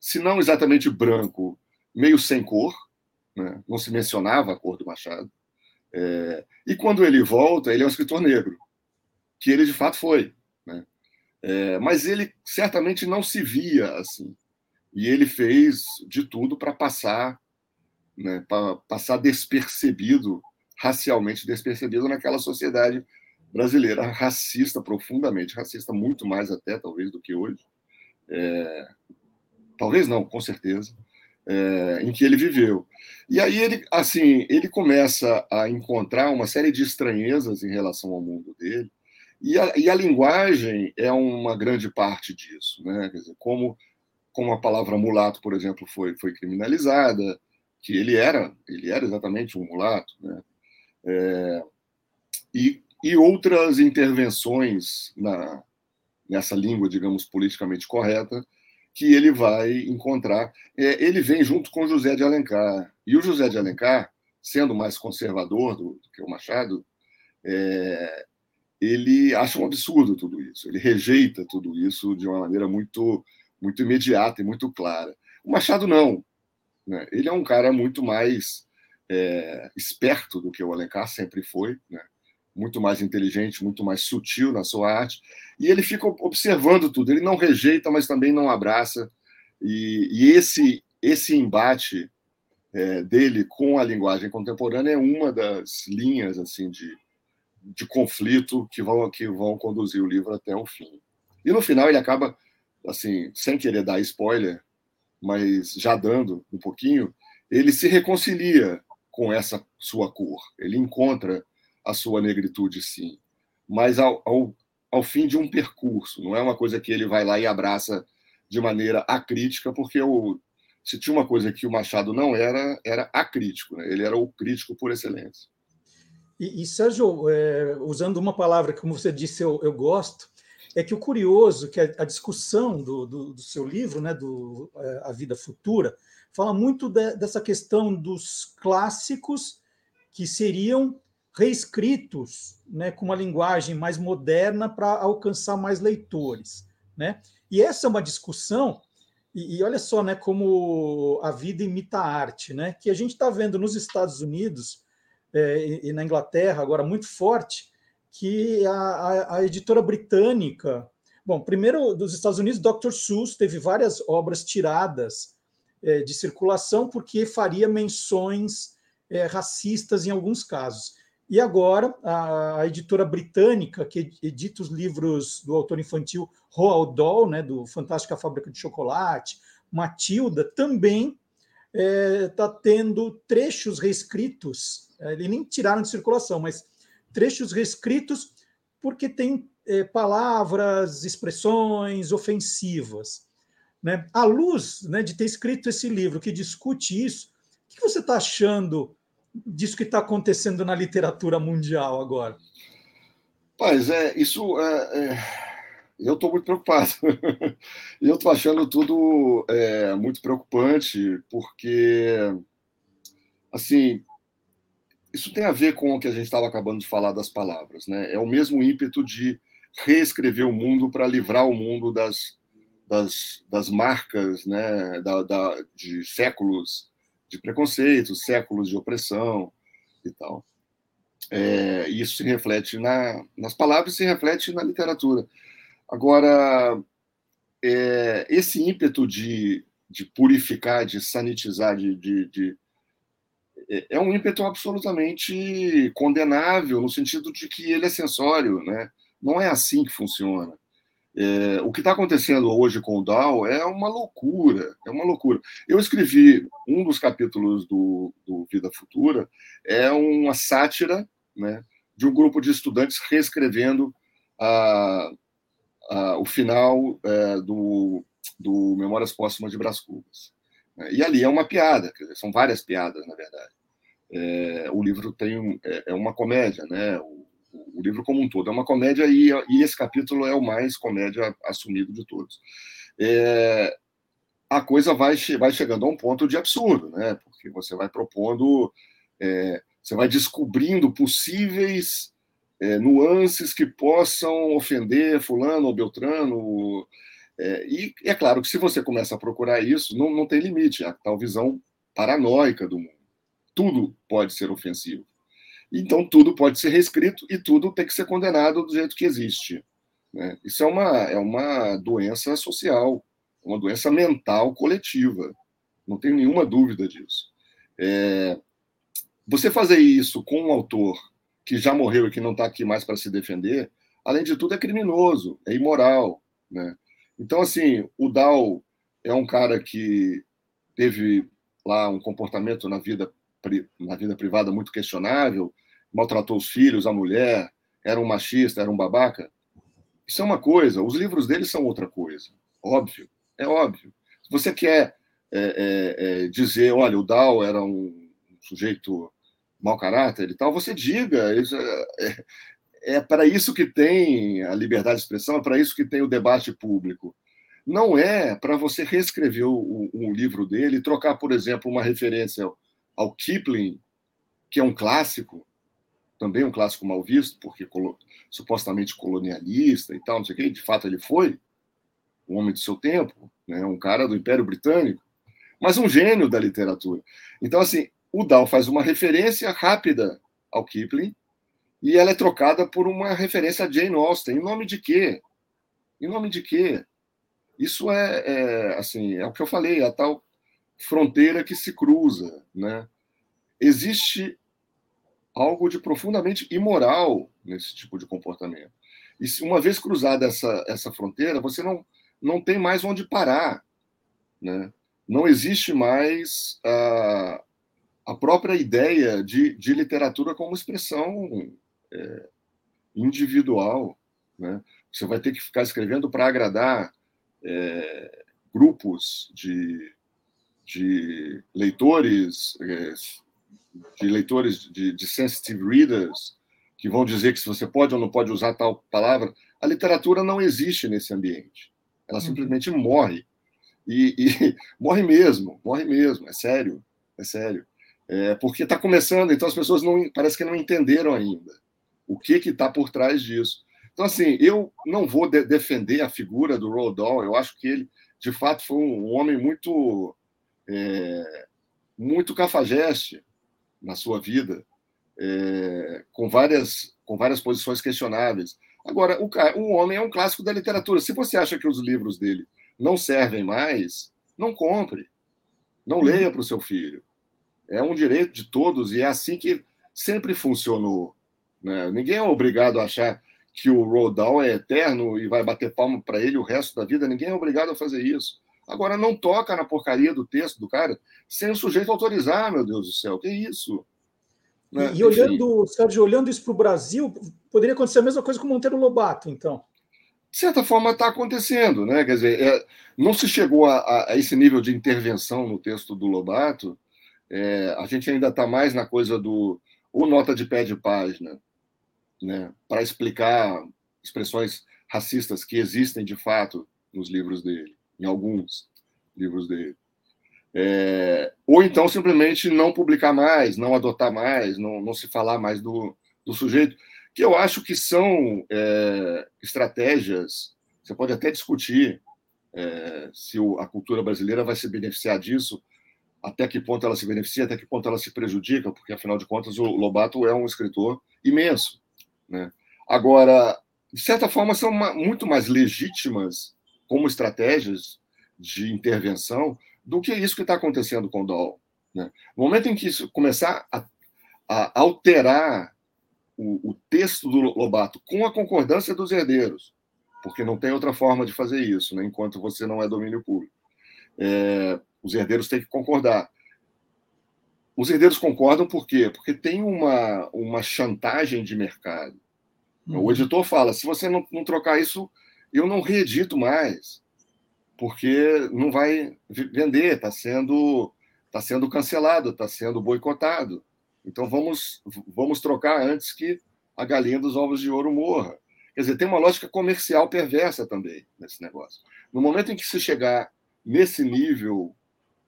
se não exatamente branco, meio sem cor, né? Não se mencionava a cor do Machado. E quando ele volta, ele é um escritor negro, que ele de fato foi, né? Mas ele certamente não se via assim. E ele fez de tudo para passar, né, para passar despercebido, racialmente despercebido naquela sociedade brasileira racista, profundamente racista, muito mais até, talvez, do que hoje. Talvez não, com certeza, em que ele viveu. E aí ele começa a encontrar uma série de estranhezas em relação ao mundo dele. E a linguagem é uma grande parte disso, né? Quer dizer, como a palavra mulato, por exemplo, foi criminalizada, que ele era exatamente um mulato, né? E outras intervenções nessa língua, digamos, politicamente correta, que ele vai encontrar. Ele vem junto com José de Alencar. E o José de Alencar, sendo mais conservador do que o Machado, ele acha um absurdo tudo isso, ele rejeita tudo isso de uma maneira muito, muito imediata e muito clara. O Machado não, né? Ele é um cara muito mais esperto do que o Alencar sempre foi, né? Muito mais inteligente, muito mais sutil na sua arte, e ele fica observando tudo, ele não rejeita, mas também não abraça, e esse embate dele com a linguagem contemporânea é uma das linhas assim, de conflito que vão conduzir o livro até o fim. E no final ele acaba, assim, sem querer dar spoiler, mas já dando um pouquinho, ele se reconcilia com essa sua cor, ele encontra a sua negritude, sim, mas ao fim de um percurso, não é uma coisa que ele vai lá e abraça de maneira acrítica, porque se tinha uma coisa que o Machado não era, era acrítico, né? Ele era o crítico por excelência. E Sérgio, usando uma palavra que, como você disse, eu gosto, é que o curioso, que a discussão do seu livro, né, do A Vida Futura, fala muito dessa questão dos clássicos que seriam reescritos, né, com uma linguagem mais moderna para alcançar mais leitores, né? E essa é uma discussão, e olha só, né, como a vida imita a arte, né, que a gente está vendo nos Estados Unidos e na Inglaterra, agora muito forte, que a editora britânica... Bom, primeiro, dos Estados Unidos, Dr. Seuss teve várias obras tiradas de circulação porque faria menções racistas em alguns casos. E agora, a editora britânica, que edita os livros do autor infantil Roald Dahl, né, do Fantástica Fábrica de Chocolate, Matilda, também está tendo trechos reescritos, eles nem tiraram de circulação, mas trechos reescritos porque tem palavras, expressões ofensivas. Né? À luz, né, de ter escrito esse livro que discute isso, o que você está achando disso que está acontecendo na literatura mundial agora? Pois é, isso... Eu estou muito preocupado. Eu estou achando tudo muito preocupante, porque, assim, isso tem a ver com o que a gente estava acabando de falar das palavras, né? É o mesmo ímpeto de reescrever o mundo para livrar o mundo das marcas, né? De séculos de preconceito, séculos de opressão e tal. Isso se reflete nas palavras, se reflete na literatura. Agora, esse ímpeto de purificar, de sanitizar, é um ímpeto absolutamente condenável, no sentido de que ele é censório, né? Não é assim que funciona. O que está acontecendo hoje com o Dahl é uma loucura, é uma loucura. Eu escrevi um dos capítulos do Vida Futura, é uma sátira, né, de um grupo de estudantes reescrevendo o final do Memórias Póstumas de Brás Cubas. E ali é uma piada, são várias piadas, na verdade. O livro é uma comédia, né? O livro como um todo é uma comédia e esse capítulo é o mais comédia assumido de todos. A coisa vai chegando a um ponto de absurdo, né? Porque você vai propondo, você vai descobrindo possíveis nuances que possam ofender fulano ou beltrano, e é claro que se você começa a procurar isso, não tem limite, a tal visão paranoica do mundo. Tudo pode ser ofensivo. Então, tudo pode ser reescrito e tudo tem que ser condenado do jeito que existe, né? Isso é uma doença social, uma doença mental coletiva. Não tenho nenhuma dúvida disso. Você fazer isso com um autor que já morreu e que não está aqui mais para se defender, além de tudo, é criminoso, é imoral, né? Então, assim, o Dahl é um cara que teve lá um comportamento na vida privada muito questionável, maltratou os filhos, a mulher, era um machista, era um babaca. Isso é uma coisa, os livros dele são outra coisa, óbvio, é óbvio. Se você quer dizer, olha, o Dahl era um sujeito mau caráter e tal, você diga, é para isso que tem a liberdade de expressão, é para isso que tem o debate público. Não é para você reescrever o livro dele e trocar, por exemplo, uma referência ao Kipling, que é um clássico, também um clássico mal visto, porque supostamente colonialista e tal, não sei o quê, de fato ele foi um homem do seu tempo, né? Um cara do Império Britânico, mas um gênio da literatura. Então, assim, o Dahl faz uma referência rápida ao Kipling e ela é trocada por uma referência a Jane Austen. Em nome de quê? Em nome de quê? Isso assim, é o que eu falei, a tal fronteira que se cruza, né? Existe algo de profundamente imoral nesse tipo de comportamento. E uma vez cruzada essa fronteira, você não tem mais onde parar, né? Não existe mais a própria ideia de literatura como expressão individual, né? Você vai ter que ficar escrevendo para agradar grupos de leitores, de sensitive readers, que vão dizer que se você pode ou não pode usar tal palavra. A literatura não existe nesse ambiente. Ela simplesmente morre. E morre mesmo, é sério. Porque está começando, então as pessoas parece que não entenderam ainda o que está por trás disso. Então, assim, eu não vou defender a figura do Roald Dahl. Eu acho que ele, de fato, foi um homem muito... muito cafajeste na sua vida, com várias posições questionáveis. Agora, o homem é um clássico da literatura. Se você acha que os livros dele não servem mais, não compre, não leia para o seu filho. É um direito de todos e é assim que sempre funcionou Né? Ninguém é obrigado a achar que o Roald Dahl é eterno e vai bater palma para ele o resto da vida. Ninguém é obrigado a fazer isso. Agora, não toca na porcaria do texto do cara sem o sujeito autorizar, meu Deus do céu. Que isso? Né? E olhando, Sérgio, olhando isso para o Brasil, poderia acontecer a mesma coisa com o Monteiro Lobato, então? De certa forma, está acontecendo, né? Quer dizer, não se chegou a esse nível de intervenção no texto do Lobato. A gente ainda está mais na coisa do ou nota de pé de página, né, para explicar expressões racistas que existem de fato nos livros dele, em alguns livros dele. Ou então simplesmente não publicar mais, não adotar mais, não se falar mais do sujeito, que eu acho que são estratégias. Você pode até discutir se a cultura brasileira vai se beneficiar disso, até que ponto ela se beneficia, até que ponto ela se prejudica, porque, afinal de contas, o Lobato é um escritor imenso. Né? Agora, de certa forma, são muito mais legítimas como estratégias de intervenção do que isso que está acontecendo com o Dahl. Né? No momento em que isso começar a alterar o texto do Lobato com a concordância dos herdeiros, porque não tem outra forma de fazer isso, né, enquanto você não é domínio público. Os herdeiros têm que concordar. Os herdeiros concordam por quê? Porque tem uma chantagem de mercado. O editor fala, se você não trocar isso, eu não reedito mais, porque não vai vender, está sendo cancelado, está sendo boicotado. Então vamos trocar antes que a galinha dos ovos de ouro morra. Quer dizer, tem uma lógica comercial perversa também nesse negócio. No momento em que se chegar nesse nível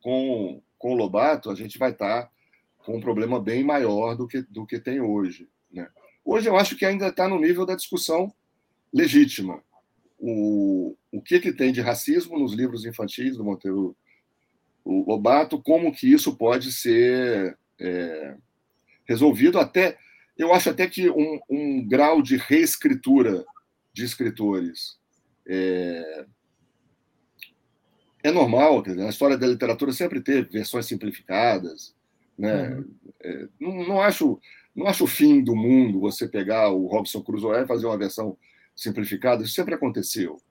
com o Lobato, a gente vai estar com um problema bem maior do que tem hoje. Né? Hoje eu acho que ainda está no nível da discussão legítima. O que tem de racismo nos livros infantis do Monteiro Lobato, como que isso pode ser resolvido. Eu acho que um grau de reescritura de escritores é normal, a história da literatura sempre teve versões simplificadas. Né? Não acho o fim do mundo você pegar o Robinson Crusoe e fazer uma versão simplificada, isso sempre aconteceu.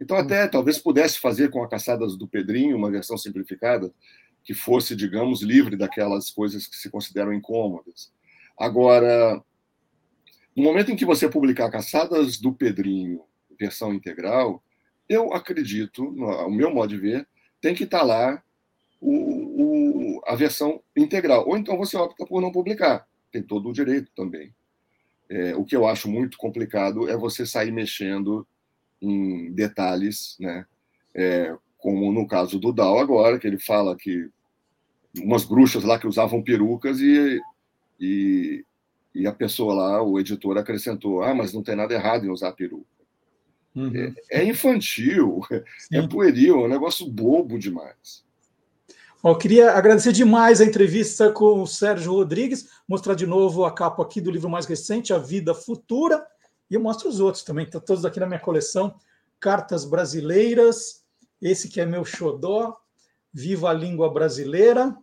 Então, talvez pudesse fazer com a Caçadas do Pedrinho uma versão simplificada que fosse, digamos, livre daquelas coisas que se consideram incômodas. Agora, no momento em que você publicar Caçadas do Pedrinho, versão integral, eu acredito, o meu modo de ver, tem que estar lá a versão integral. Ou então você opta por não publicar. Tem todo o direito também. O que eu acho muito complicado é você sair mexendo em detalhes, né? Como no caso do Dahl agora, que ele fala que umas bruxas lá que usavam perucas e a pessoa lá, o editor, acrescentou, mas não tem nada errado em usar peruca. É infantil, sim, é pueril, é um negócio bobo demais. Bom, eu queria agradecer demais a entrevista com o Sérgio Rodrigues, mostrar de novo a capa aqui do livro mais recente, A Vida Futura, e eu mostro os outros também, estão todos aqui na minha coleção, Cartas Brasileiras, esse que é meu xodó, Viva a Língua Brasileira,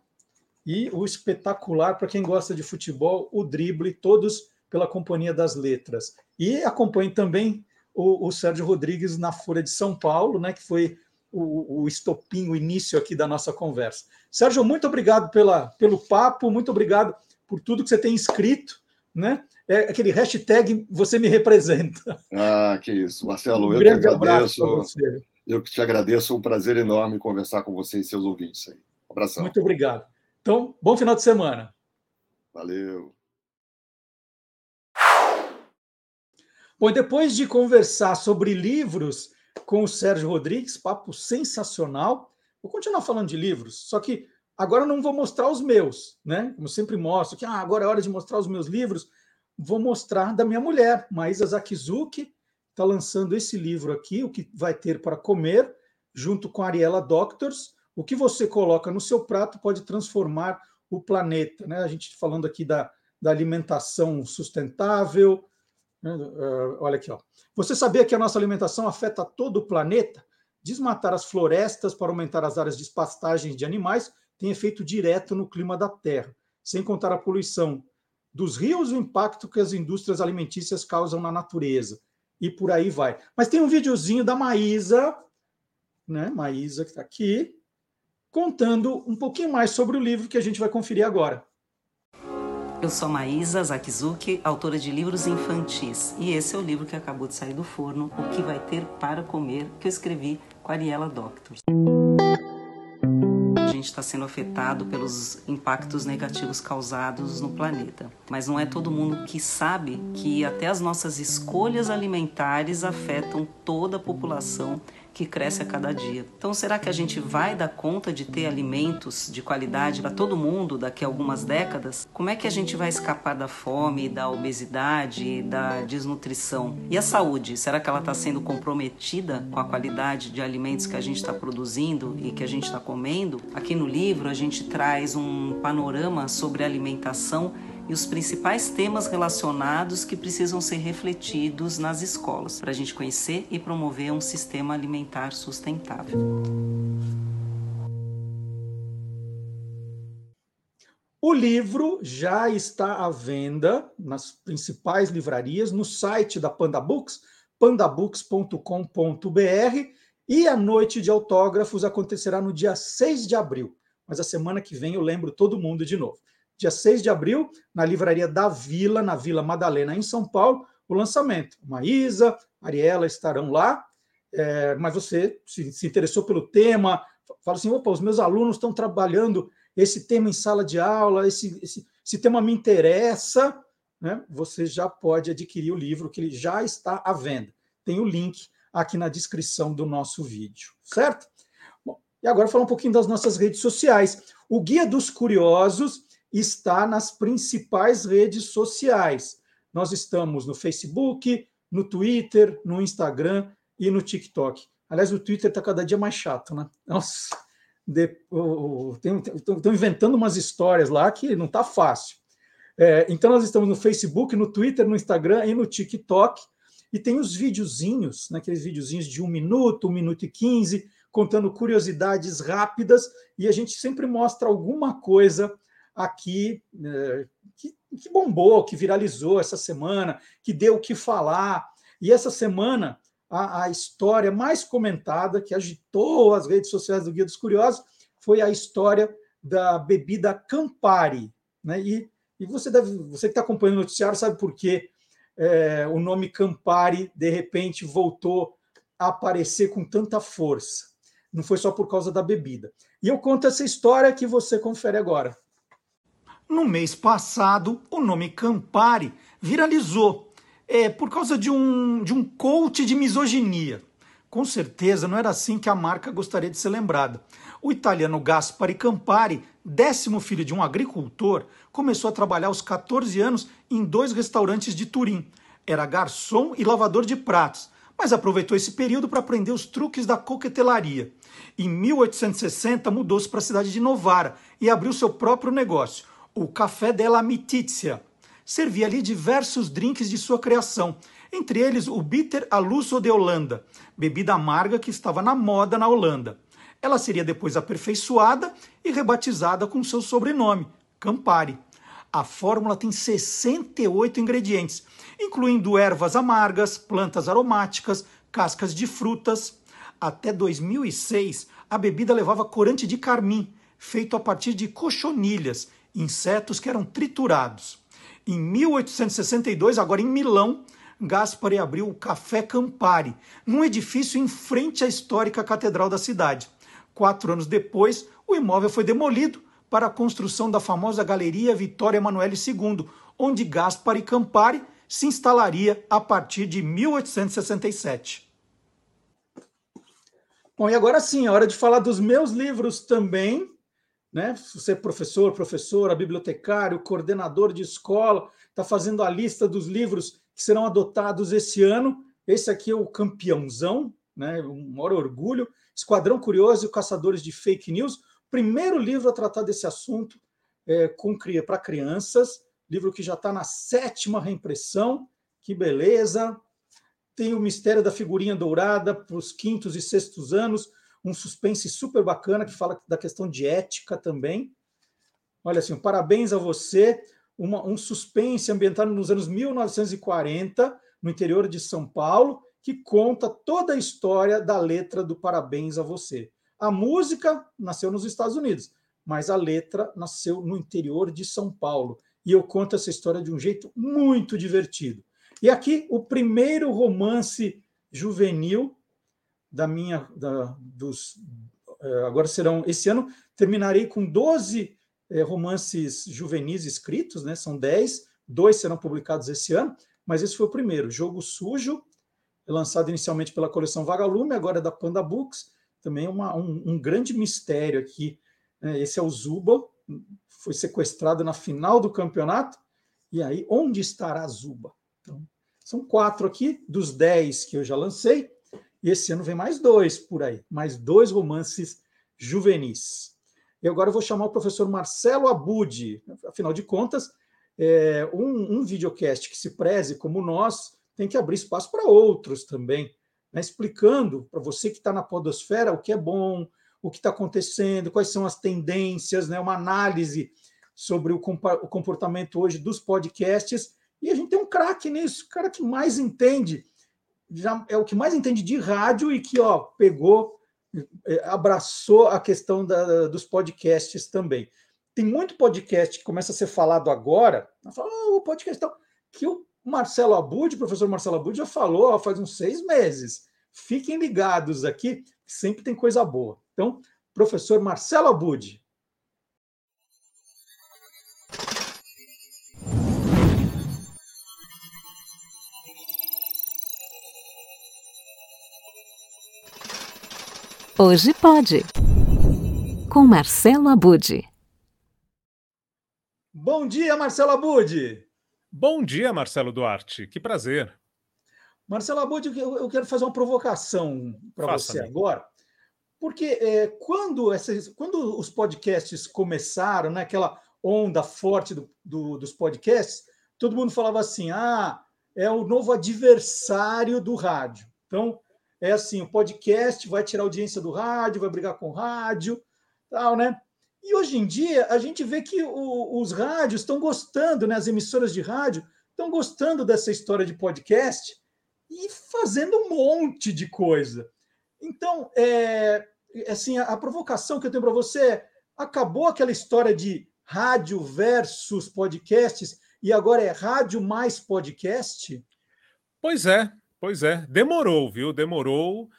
e o espetacular, para quem gosta de futebol, O Drible, todos pela Companhia das Letras. E acompanhe também o Sérgio Rodrigues na Folha de São Paulo, né, que foi o estopim, o início aqui da nossa conversa. Sérgio, muito obrigado pelo papo, muito obrigado por tudo que você tem escrito, né? Aquele hashtag você me representa. Ah, que isso, Marcelo, eu grande te agradeço. Abraço pra você. Eu que te agradeço, um prazer enorme conversar com você e seus ouvintes aí. Um abração. Muito obrigado. Então, bom final de semana. Valeu. Bom, depois de conversar sobre livros com o Sérgio Rodrigues, papo sensacional, vou continuar falando de livros, só que agora não vou mostrar os meus, né? Como sempre mostro, que agora é hora de mostrar os meus livros, vou mostrar da minha mulher, Maísa Zakizuki, está lançando esse livro aqui, O Que Vai Ter para Comer, junto com a Ariella Doctors, o que você coloca no seu prato pode transformar o planeta, né? A gente falando aqui da alimentação sustentável. Olha aqui, ó. Você sabia que a nossa alimentação afeta todo o planeta? Desmatar as florestas para aumentar as áreas de pastagem de animais tem efeito direto no clima da Terra, sem contar a poluição dos rios e o impacto que as indústrias alimentícias causam na natureza. E por aí vai. Mas tem um videozinho da Maísa, né? Maísa que está aqui, contando um pouquinho mais sobre o livro que a gente vai conferir agora. Eu sou Maísa Zakizuki, autora de livros infantis. E esse é o livro que acabou de sair do forno, O Que Vai Ter para Comer, que eu escrevi com a Ariella Doctors. A gente está sendo afetado pelos impactos negativos causados no planeta. Mas não é todo mundo que sabe que até as nossas escolhas alimentares afetam toda a população que cresce a cada dia. Então, será que a gente vai dar conta de ter alimentos de qualidade para todo mundo daqui a algumas décadas? Como é que a gente vai escapar da fome, da obesidade, da desnutrição? E a saúde? Será que ela está sendo comprometida com a qualidade de alimentos que a gente está produzindo e que a gente está comendo? Aqui no livro a gente traz um panorama sobre alimentação e os principais temas relacionados que precisam ser refletidos nas escolas, para a gente conhecer e promover um sistema alimentar sustentável. O livro já está à venda nas principais livrarias, no site da Panda Books, pandabooks.com.br, e a noite de autógrafos acontecerá no dia 6 de abril. Mas a semana que vem eu lembro todo mundo de novo. Dia 6 de abril, na Livraria da Vila, na Vila Madalena, em São Paulo, o lançamento. Maísa, Ariella estarão lá, mas você se interessou pelo tema, fala assim, opa, os meus alunos estão trabalhando esse tema em sala de aula, esse tema me interessa, né? Você já pode adquirir o livro, que ele já está à venda. Tem o link aqui na descrição do nosso vídeo, certo? Bom, e agora falar um pouquinho das nossas redes sociais. O Guia dos Curiosos está nas principais redes sociais. Nós estamos no Facebook, no Twitter, no Instagram e no TikTok. Aliás, o Twitter está cada dia mais chato, né? Nossa, estão inventando umas histórias lá que não está fácil. Então, nós estamos no Facebook, no Twitter, no Instagram e no TikTok. E tem os videozinhos, né, aqueles videozinhos de 1 minuto, 1 minuto e 15, contando curiosidades rápidas. E a gente sempre mostra alguma coisa aqui que bombou, que viralizou essa semana, que deu o que falar. E essa semana, a história mais comentada, que agitou as redes sociais do Guia dos Curiosos, foi a história da bebida Campari, né? E você que está acompanhando o noticiário sabe por que o nome Campari, de repente, voltou a aparecer com tanta força. Não foi só por causa da bebida. E eu conto essa história que você confere agora. No mês passado, o nome Campari viralizou por causa de um coach de misoginia. Com certeza não era assim que a marca gostaria de ser lembrada. O italiano Gaspare Campari, 10º filho de um agricultor, começou a trabalhar aos 14 anos em 2 restaurantes de Turim. Era garçom e lavador de pratos, mas aproveitou esse período para aprender os truques da coquetelaria. Em 1860, mudou-se para a cidade de Novara e abriu seu próprio negócio, o Café della Amicizia. Servia ali diversos drinks de sua criação, entre eles o bitter all'uso de Holanda, bebida amarga que estava na moda na Holanda. Ela seria depois aperfeiçoada e rebatizada com seu sobrenome, Campari. A fórmula tem 68 ingredientes, incluindo ervas amargas, plantas aromáticas, cascas de frutas. Até 2006, a bebida levava corante de carmim, feito a partir de cochonilhas, insetos que eram triturados. Em 1862, agora em Milão, Gaspari abriu o Café Campari, num edifício em frente à histórica catedral da cidade. 4 anos depois, o imóvel foi demolido para a construção da famosa Galeria Vittorio Emanuele II, onde Gaspari Campari se instalaria a partir de 1867. Bom, e agora sim, é hora de falar dos meus livros também. Né? Se você é professor, professora, bibliotecário, coordenador de escola, está fazendo a lista dos livros que serão adotados esse ano, esse aqui é o campeãozão, né? O maior orgulho, Esquadrão Curioso e Caçadores de Fake News, primeiro livro a tratar desse assunto para crianças, livro que já está na 7ª reimpressão, que beleza, tem o Mistério da Figurinha Dourada para os 5º e 6º anos, um suspense super bacana que fala da questão de ética também. Olha assim, Parabéns a Você, um suspense ambientado nos anos 1940, no interior de São Paulo, que conta toda a história da letra do Parabéns a Você. A música nasceu nos Estados Unidos, mas a letra nasceu no interior de São Paulo. E eu conto essa história de um jeito muito divertido. E aqui, o primeiro romance juvenil agora serão, esse ano, terminarei com 12 romances juvenis escritos, né? São 10, 2 serão publicados esse ano, mas esse foi o primeiro, Jogo Sujo, lançado inicialmente pela coleção Vagalume, agora é da Panda Books, também um grande mistério aqui, né? Esse é o Zuba, foi sequestrado na final do campeonato, e aí, onde estará Zuba? Então, são 4 aqui, dos 10 que eu já lancei, e esse ano vem mais 2 por aí, mais 2 romances juvenis. E agora eu vou chamar o professor Marcelo Abud, afinal de contas, um videocast que se preze como nós tem que abrir espaço para outros também, né? Explicando para você que está na podosfera o que é bom, o que está acontecendo, quais são as tendências, né? Uma análise sobre o comportamento hoje dos podcasts, e a gente tem um craque nisso, o cara que mais entende, já é o que mais entende de rádio e que pegou, abraçou a questão dos podcasts também. Tem muito podcast que começa a ser falado agora, o podcast tal, que o Marcelo Abud, o professor Marcelo Abud já falou faz uns 6 meses. Fiquem ligados aqui, sempre tem coisa boa. Então, professor Marcelo Abud. Hoje pode, com Marcelo Abud. Bom dia, Marcelo Abud. Bom dia, Marcelo Duarte. Que prazer. Marcelo Abud, eu quero fazer uma provocação para você agora, porque quando os podcasts começaram, né, aquela onda forte dos podcasts, todo mundo falava assim, é o novo adversário do rádio. Então, é assim, o podcast vai tirar audiência do rádio, vai brigar com o rádio, tal, né? E hoje em dia a gente vê que os rádios estão gostando, né? As emissoras de rádio estão gostando dessa história de podcast e fazendo um monte de coisa. Então, assim, a provocação que eu tenho para você é: acabou aquela história de rádio versus podcasts e agora é rádio mais podcast? Pois é, demorou, viu? Demorou.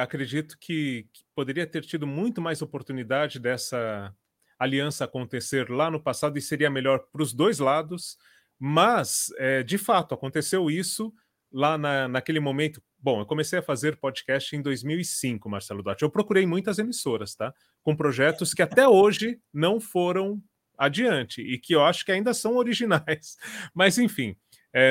Acredito que poderia ter tido muito mais oportunidade dessa aliança acontecer lá no passado e seria melhor para os dois lados, mas, de fato, aconteceu isso lá naquele momento. Bom, eu comecei a fazer podcast em 2005, Marcelo Duarte. Eu procurei muitas emissoras, tá? Com projetos que até hoje não foram adiante e que eu acho que ainda são originais, mas enfim.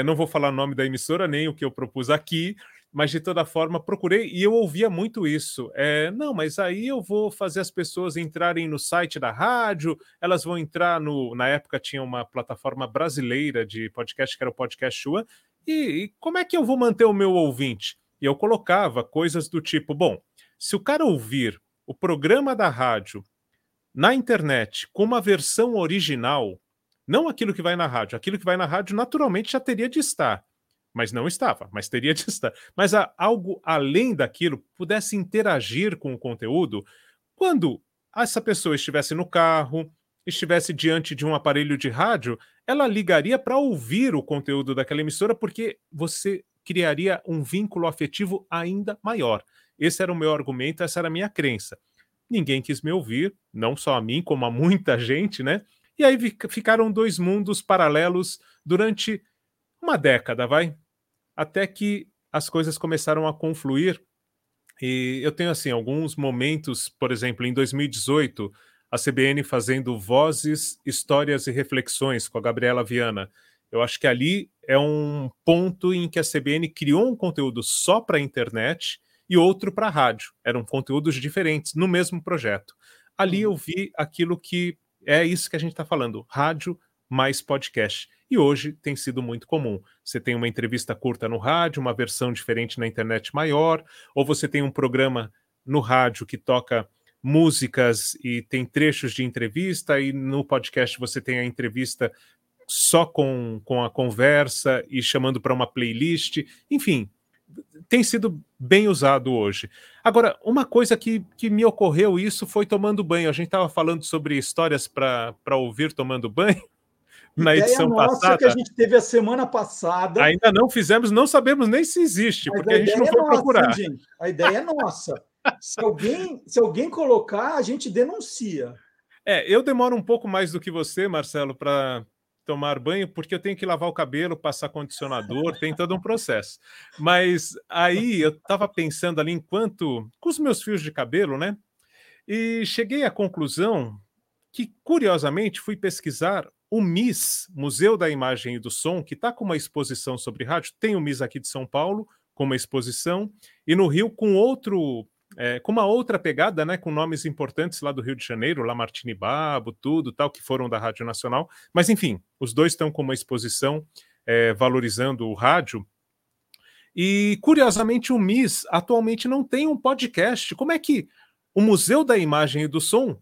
Não vou falar o nome da emissora, nem o que eu propus aqui, mas de toda forma procurei e eu ouvia muito isso. Não, mas aí eu vou fazer as pessoas entrarem no site da rádio, elas vão entrar na época tinha uma plataforma brasileira de podcast, que era o Podcast Shua, e como é que eu vou manter o meu ouvinte? E eu colocava coisas do tipo, bom, se o cara ouvir o programa da rádio na internet com uma versão original, não aquilo que vai na rádio. Aquilo que vai na rádio naturalmente já teria de estar. Mas não estava, mas teria de estar. Mas algo além daquilo pudesse interagir com o conteúdo quando essa pessoa estivesse no carro, estivesse diante de um aparelho de rádio, ela ligaria para ouvir o conteúdo daquela emissora porque você criaria um vínculo afetivo ainda maior. Esse era o meu argumento, essa era a minha crença. Ninguém quis me ouvir, não só a mim, como a muita gente, né? E aí ficaram 2 mundos paralelos durante uma década, até que as coisas começaram a confluir. E eu tenho, assim, alguns momentos, por exemplo, em 2018, a CBN fazendo Vozes, Histórias e Reflexões com a Gabriela Viana. Eu acho que ali é um ponto em que a CBN criou um conteúdo só para a internet e outro para a rádio. Eram conteúdos diferentes no mesmo projeto. Ali eu vi aquilo que... é isso que a gente está falando, rádio mais podcast. E hoje tem sido muito comum. Você tem uma entrevista curta no rádio, uma versão diferente na internet maior, ou você tem um programa no rádio que toca músicas e tem trechos de entrevista, e no podcast você tem a entrevista só com a conversa e chamando para uma playlist, enfim, tem sido bem usado hoje. Agora, uma coisa que me ocorreu isso foi tomando banho. A gente estava falando sobre histórias para ouvir tomando banho na edição passada. Que a gente teve a semana passada. Ainda não fizemos, não sabemos nem se existe, mas porque a gente não foi procurar. Gente, a ideia é nossa. Se alguém colocar, a gente denuncia. Eu demoro um pouco mais do que você, Marcelo, para tomar banho, porque eu tenho que lavar o cabelo, passar condicionador, tem todo um processo. Mas aí eu estava pensando ali enquanto... com os meus fios de cabelo, né? E cheguei à conclusão que, curiosamente, fui pesquisar o MIS, Museu da Imagem e do Som, que está com uma exposição sobre rádio. Tem o MIS aqui de São Paulo, com uma exposição, e no Rio com outro... com uma outra pegada, né, com nomes importantes lá do Rio de Janeiro, lá Martini Babo, tudo tal, que foram da Rádio Nacional. Mas, enfim, os dois estão com uma exposição valorizando o rádio. E, curiosamente, o MIS atualmente não tem um podcast. Como é que o Museu da Imagem e do Som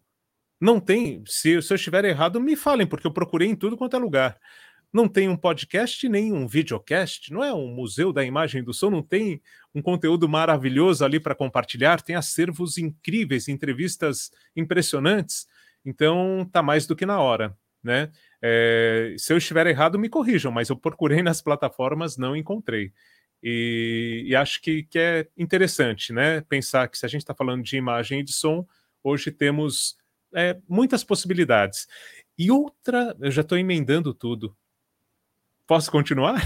não tem? Se eu estiver errado, me falem, porque eu procurei em tudo quanto é lugar. Não tem um podcast, nem um videocast, não é um Museu da Imagem e do Som, não tem um conteúdo maravilhoso ali para compartilhar, tem acervos incríveis, entrevistas impressionantes, então tá mais do que na hora, né? Se eu estiver errado, me corrijam, mas eu procurei nas plataformas, não encontrei. E acho que é interessante, né? Pensar que se a gente está falando de imagem e de som, hoje temos muitas possibilidades. E outra, eu já estou emendando tudo. Posso continuar?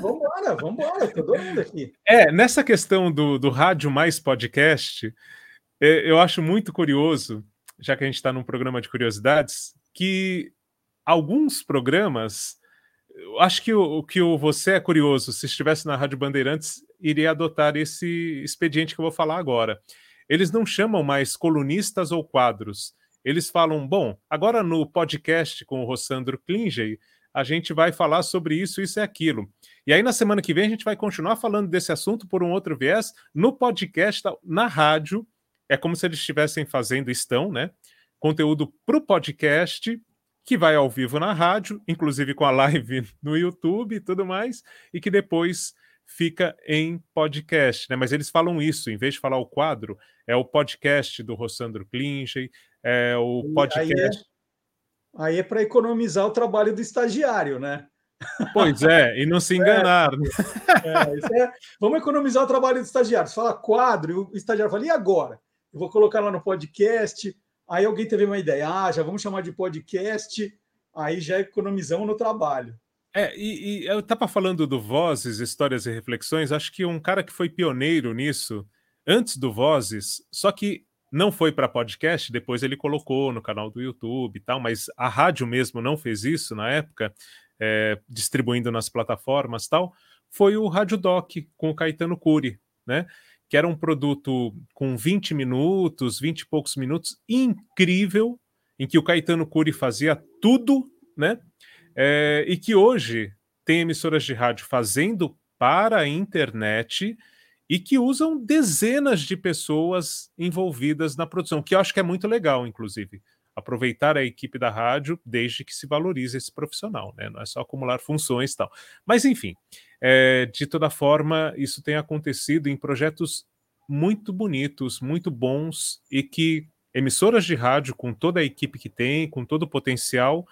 Vamos embora, estou doido aqui. Nessa questão do rádio mais podcast, eu acho muito curioso, já que a gente está num programa de curiosidades, que alguns programas, acho que o Você é Curioso, se estivesse na Rádio Bandeirantes, iria adotar esse expediente que eu vou falar agora. Eles não chamam mais colunistas ou quadros. Eles falam, bom, agora no podcast com o Rossandro Klingey, a gente vai falar sobre isso e aquilo. E aí, na semana que vem, a gente vai continuar falando desse assunto por um outro viés. No podcast, na rádio, é como se eles estivessem fazendo, estão, né? Conteúdo para o podcast, que vai ao vivo na rádio, inclusive com a live no YouTube e tudo mais, e que depois fica em podcast, né? Mas eles falam isso, em vez de falar o quadro, é o podcast do Rossandro Klingey, é o podcast... Aí é para economizar o trabalho do estagiário, né? Pois é, e não se enganar. Vamos economizar o trabalho do estagiário. Você fala quadro, e o estagiário fala, e agora? Eu vou colocar lá no podcast, aí alguém teve uma ideia, já vamos chamar de podcast, aí já economizamos no trabalho. E eu estava falando do Vozes, Histórias e Reflexões, acho que um cara que foi pioneiro nisso, antes do Vozes, só que não foi para podcast, depois ele colocou no canal do YouTube e tal, mas a rádio mesmo não fez isso na época, distribuindo nas plataformas e tal, foi o Rádio Doc com o Caetano Curi, né? Que era um produto com 20 minutos, 20 e poucos minutos, incrível, em que o Caetano Curi fazia tudo, né? E que hoje tem emissoras de rádio fazendo para a internet e que usam dezenas de pessoas envolvidas na produção, que eu acho que é muito legal, inclusive. Aproveitar a equipe da rádio desde que se valorize esse profissional, né? Não é só acumular funções e tal. Mas, enfim, de toda forma, isso tem acontecido em projetos muito bonitos, muito bons, e que emissoras de rádio, com toda a equipe que tem, com todo o potencial,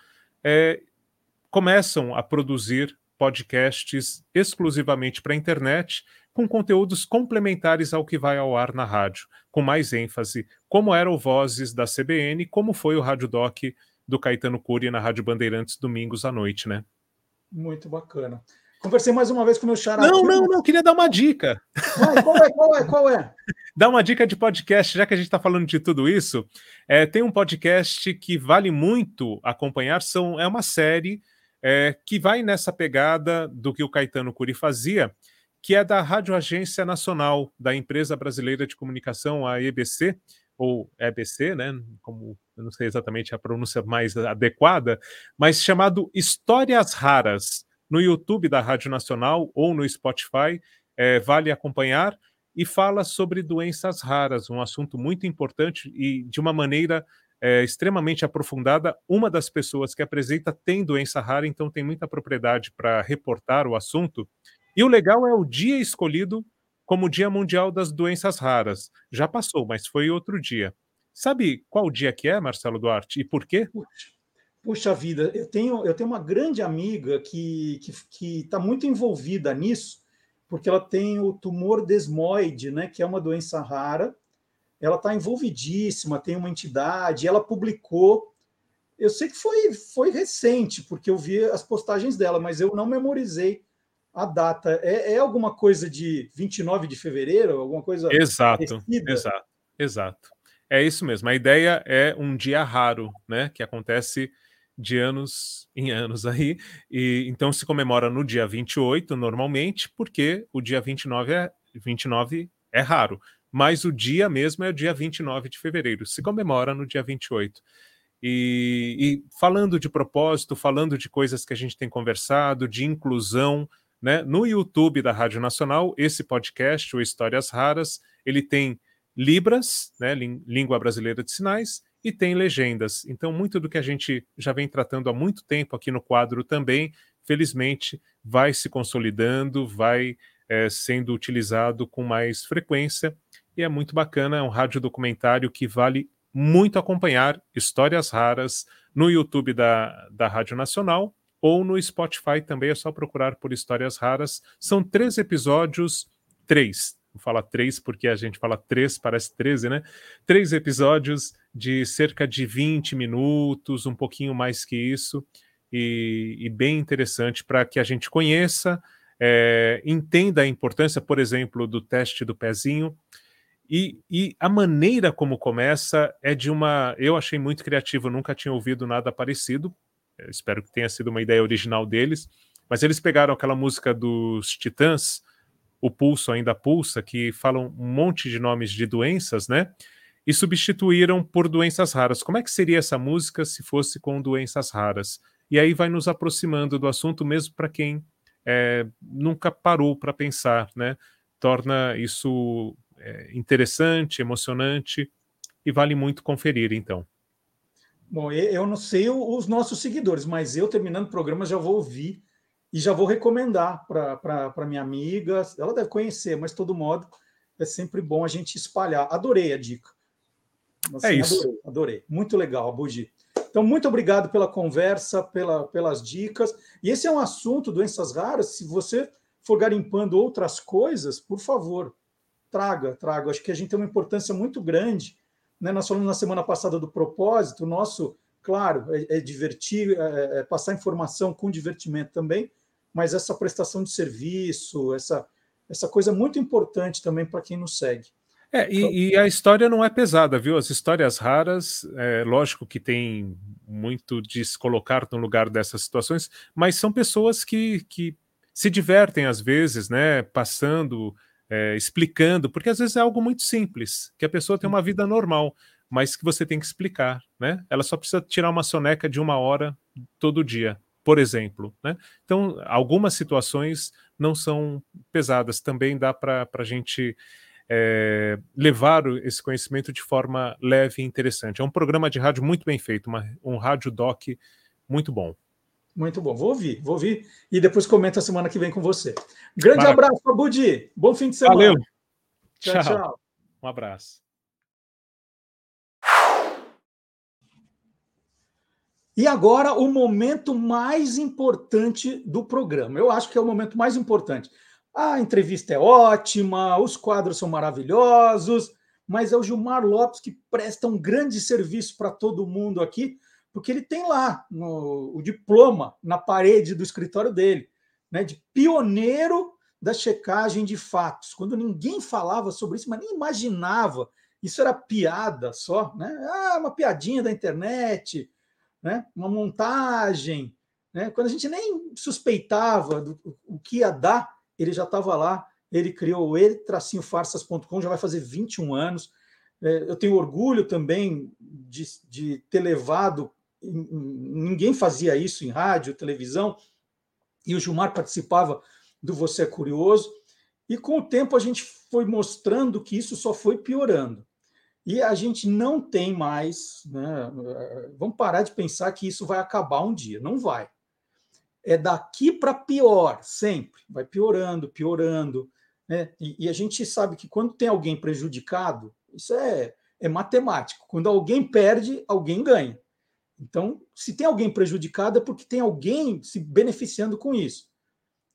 começam a produzir podcasts exclusivamente para a internet, com conteúdos complementares ao que vai ao ar na rádio, com mais ênfase, como era o Vozes da CBN, como foi o Rádio Doc do Caetano Curi na Rádio Bandeirantes, domingos à noite, né? Muito bacana. Conversei mais uma vez com o meu xará. Não, queria dar uma dica. Mas qual é? Dá uma dica de podcast, já que a gente está falando de tudo isso. Tem um podcast que vale muito acompanhar, é uma série que vai nessa pegada do que o Caetano Curi fazia, que é da Rádio Agência Nacional, da Empresa Brasileira de Comunicação, a EBC, ou EBC, né? Como eu não sei exatamente a pronúncia mais adequada, mas chamado Histórias Raras, no YouTube da Rádio Nacional ou no Spotify, vale acompanhar, e fala sobre doenças raras, um assunto muito importante e de uma maneira extremamente aprofundada. Uma das pessoas que apresenta tem doença rara, então tem muita propriedade para reportar o assunto. E o legal é o dia escolhido como o Dia Mundial das Doenças Raras. Já passou, mas foi outro dia. Sabe qual dia que é, Marcelo Duarte, e por quê? Puxa vida, eu tenho uma grande amiga que está muito envolvida nisso, porque ela tem o tumor desmoide, né, que é uma doença rara. Ela está envolvidíssima, tem uma entidade, ela publicou. Eu sei que foi recente, porque eu vi as postagens dela, mas eu não memorizei a data. É alguma coisa de 29 de fevereiro? Alguma coisa parecida? Exato. É isso mesmo. A ideia é um dia raro, né, que acontece de anos em anos aí, e então se comemora no dia 28 normalmente, porque o dia 29 é raro, mas o dia mesmo é o dia 29 de fevereiro, se comemora no dia 28. E falando de propósito, falando de coisas que a gente tem conversado, de inclusão, né? No YouTube da Rádio Nacional, esse podcast, o Histórias Raras, ele tem Libras, né? Língua Brasileira de Sinais, e tem legendas. Então, muito do que a gente já vem tratando há muito tempo aqui no quadro também, felizmente, vai se consolidando, vai sendo utilizado com mais frequência, e é muito bacana, é um rádio documentário que vale muito acompanhar. Histórias Raras no YouTube da Rádio Nacional ou no Spotify também, é só procurar por Histórias Raras. São 3 episódios, 3. Vou falar 3 porque a gente fala 3, parece 13, né? 3 episódios de cerca de 20 minutos, um pouquinho mais que isso, e bem interessante para que a gente conheça, entenda a importância, por exemplo, do teste do pezinho, e a maneira como começa é de uma... Eu achei muito criativo, nunca tinha ouvido nada parecido, eu espero que tenha sido uma ideia original deles, mas eles pegaram aquela música dos Titãs, O Pulso Ainda Pulsa, que falam um monte de nomes de doenças, né? E substituíram por doenças raras. Como é que seria essa música se fosse com doenças raras? E aí vai nos aproximando do assunto, mesmo para quem nunca parou para pensar, né? Torna isso interessante, emocionante, e vale muito conferir, então. Bom, eu não sei os nossos seguidores, mas eu, terminando o programa, já vou ouvir e já vou recomendar para minha amiga. Ela deve conhecer, mas, de todo modo, é sempre bom a gente espalhar. Adorei a dica. Assim, é isso. Adorei. Muito legal, Abud. Então, muito obrigado pela conversa, pelas dicas. E esse é um assunto, doenças raras. Se você for garimpando outras coisas, por favor, traga. Acho que a gente tem uma importância muito grande, né? Nós falamos na semana passada do propósito. O nosso, claro, é divertir, é passar informação com divertimento também, mas essa prestação de serviço, essa coisa é muito importante também para quem nos segue. E a história não é pesada, viu? As histórias raras, lógico que tem muito de se colocar no lugar dessas situações, mas são pessoas que se divertem às vezes, né? Passando, explicando, porque às vezes é algo muito simples, que a pessoa tem uma vida normal, mas que você tem que explicar, né? Ela só precisa tirar uma soneca de 1 hora todo dia, por exemplo, né? Então, algumas situações não são pesadas, também dá para a gente... levar esse conhecimento de forma leve e interessante. É um programa de rádio muito bem feito, um rádio doc muito bom. Muito bom, vou ouvir e depois comento a semana que vem com você. Grande abraço, Abud, bom fim de semana. Valeu. Tchau. Um abraço. E agora o momento mais importante do programa. Eu acho que é o momento mais importante. A entrevista é ótima, os quadros são maravilhosos, mas é o Gilmar Lopes que presta um grande serviço para todo mundo aqui, porque ele tem lá o diploma na parede do escritório dele, né, de pioneiro da checagem de fatos. Quando ninguém falava sobre isso, mas nem imaginava, isso era piada só, né? Uma piadinha da internet, né? Uma montagem, né? Quando a gente nem suspeitava o que ia dar, ele já estava lá, ele criou o ele-farsas.com, já vai fazer 21 anos. Eu tenho orgulho também de ter levado, ninguém fazia isso em rádio, televisão, e o Gilmar participava do Você é Curioso, e com o tempo a gente foi mostrando que isso só foi piorando. E a gente não tem mais, né, vamos parar de pensar que isso vai acabar um dia. Não vai. É daqui para pior, sempre. Vai piorando, piorando. Né? E a gente sabe que quando tem alguém prejudicado, isso é matemático. Quando alguém perde, alguém ganha. Então, se tem alguém prejudicado, é porque tem alguém se beneficiando com isso.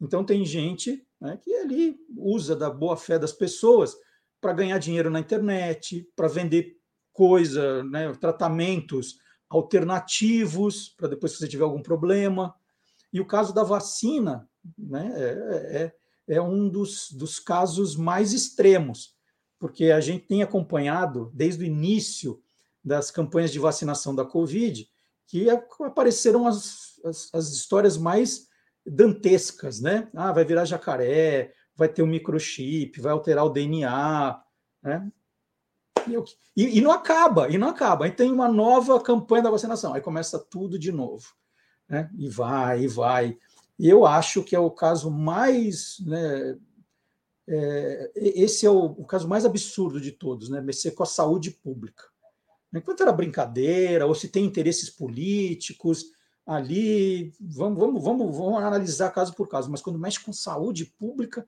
Então, tem gente, né, que ali usa da boa-fé das pessoas para ganhar dinheiro na internet, para vender coisa, né, tratamentos alternativos, para depois, se você tiver algum problema. E o caso da vacina, né, é um dos casos mais extremos, porque a gente tem acompanhado, desde o início das campanhas de vacinação da Covid, que apareceram as histórias mais dantescas, né? Ah, vai virar jacaré, vai ter um microchip, vai alterar o DNA, né? E não acaba, Aí tem uma nova campanha da vacinação, aí começa tudo de novo, né? E vai, E eu acho que é o caso mais... né, esse é o caso mais absurdo de todos, né? Mexer com a saúde pública. Enquanto era brincadeira, ou se tem interesses políticos ali, vamos analisar caso por caso, mas quando mexe com saúde pública,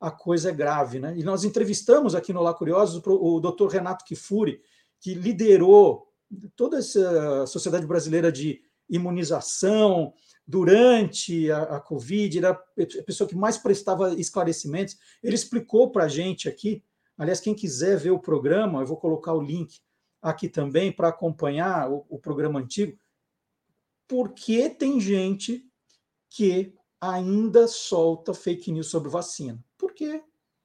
a coisa é grave, né? E nós entrevistamos aqui no Olá Curiosos o Dr. Renato Kifuri, que liderou toda essa Sociedade Brasileira de Imunização durante a Covid, era a pessoa que mais prestava esclarecimentos. Ele explicou para a gente aqui, aliás, quem quiser ver o programa, eu vou colocar o link aqui também para acompanhar o programa antigo, porque tem gente que ainda solta fake news sobre vacina, porque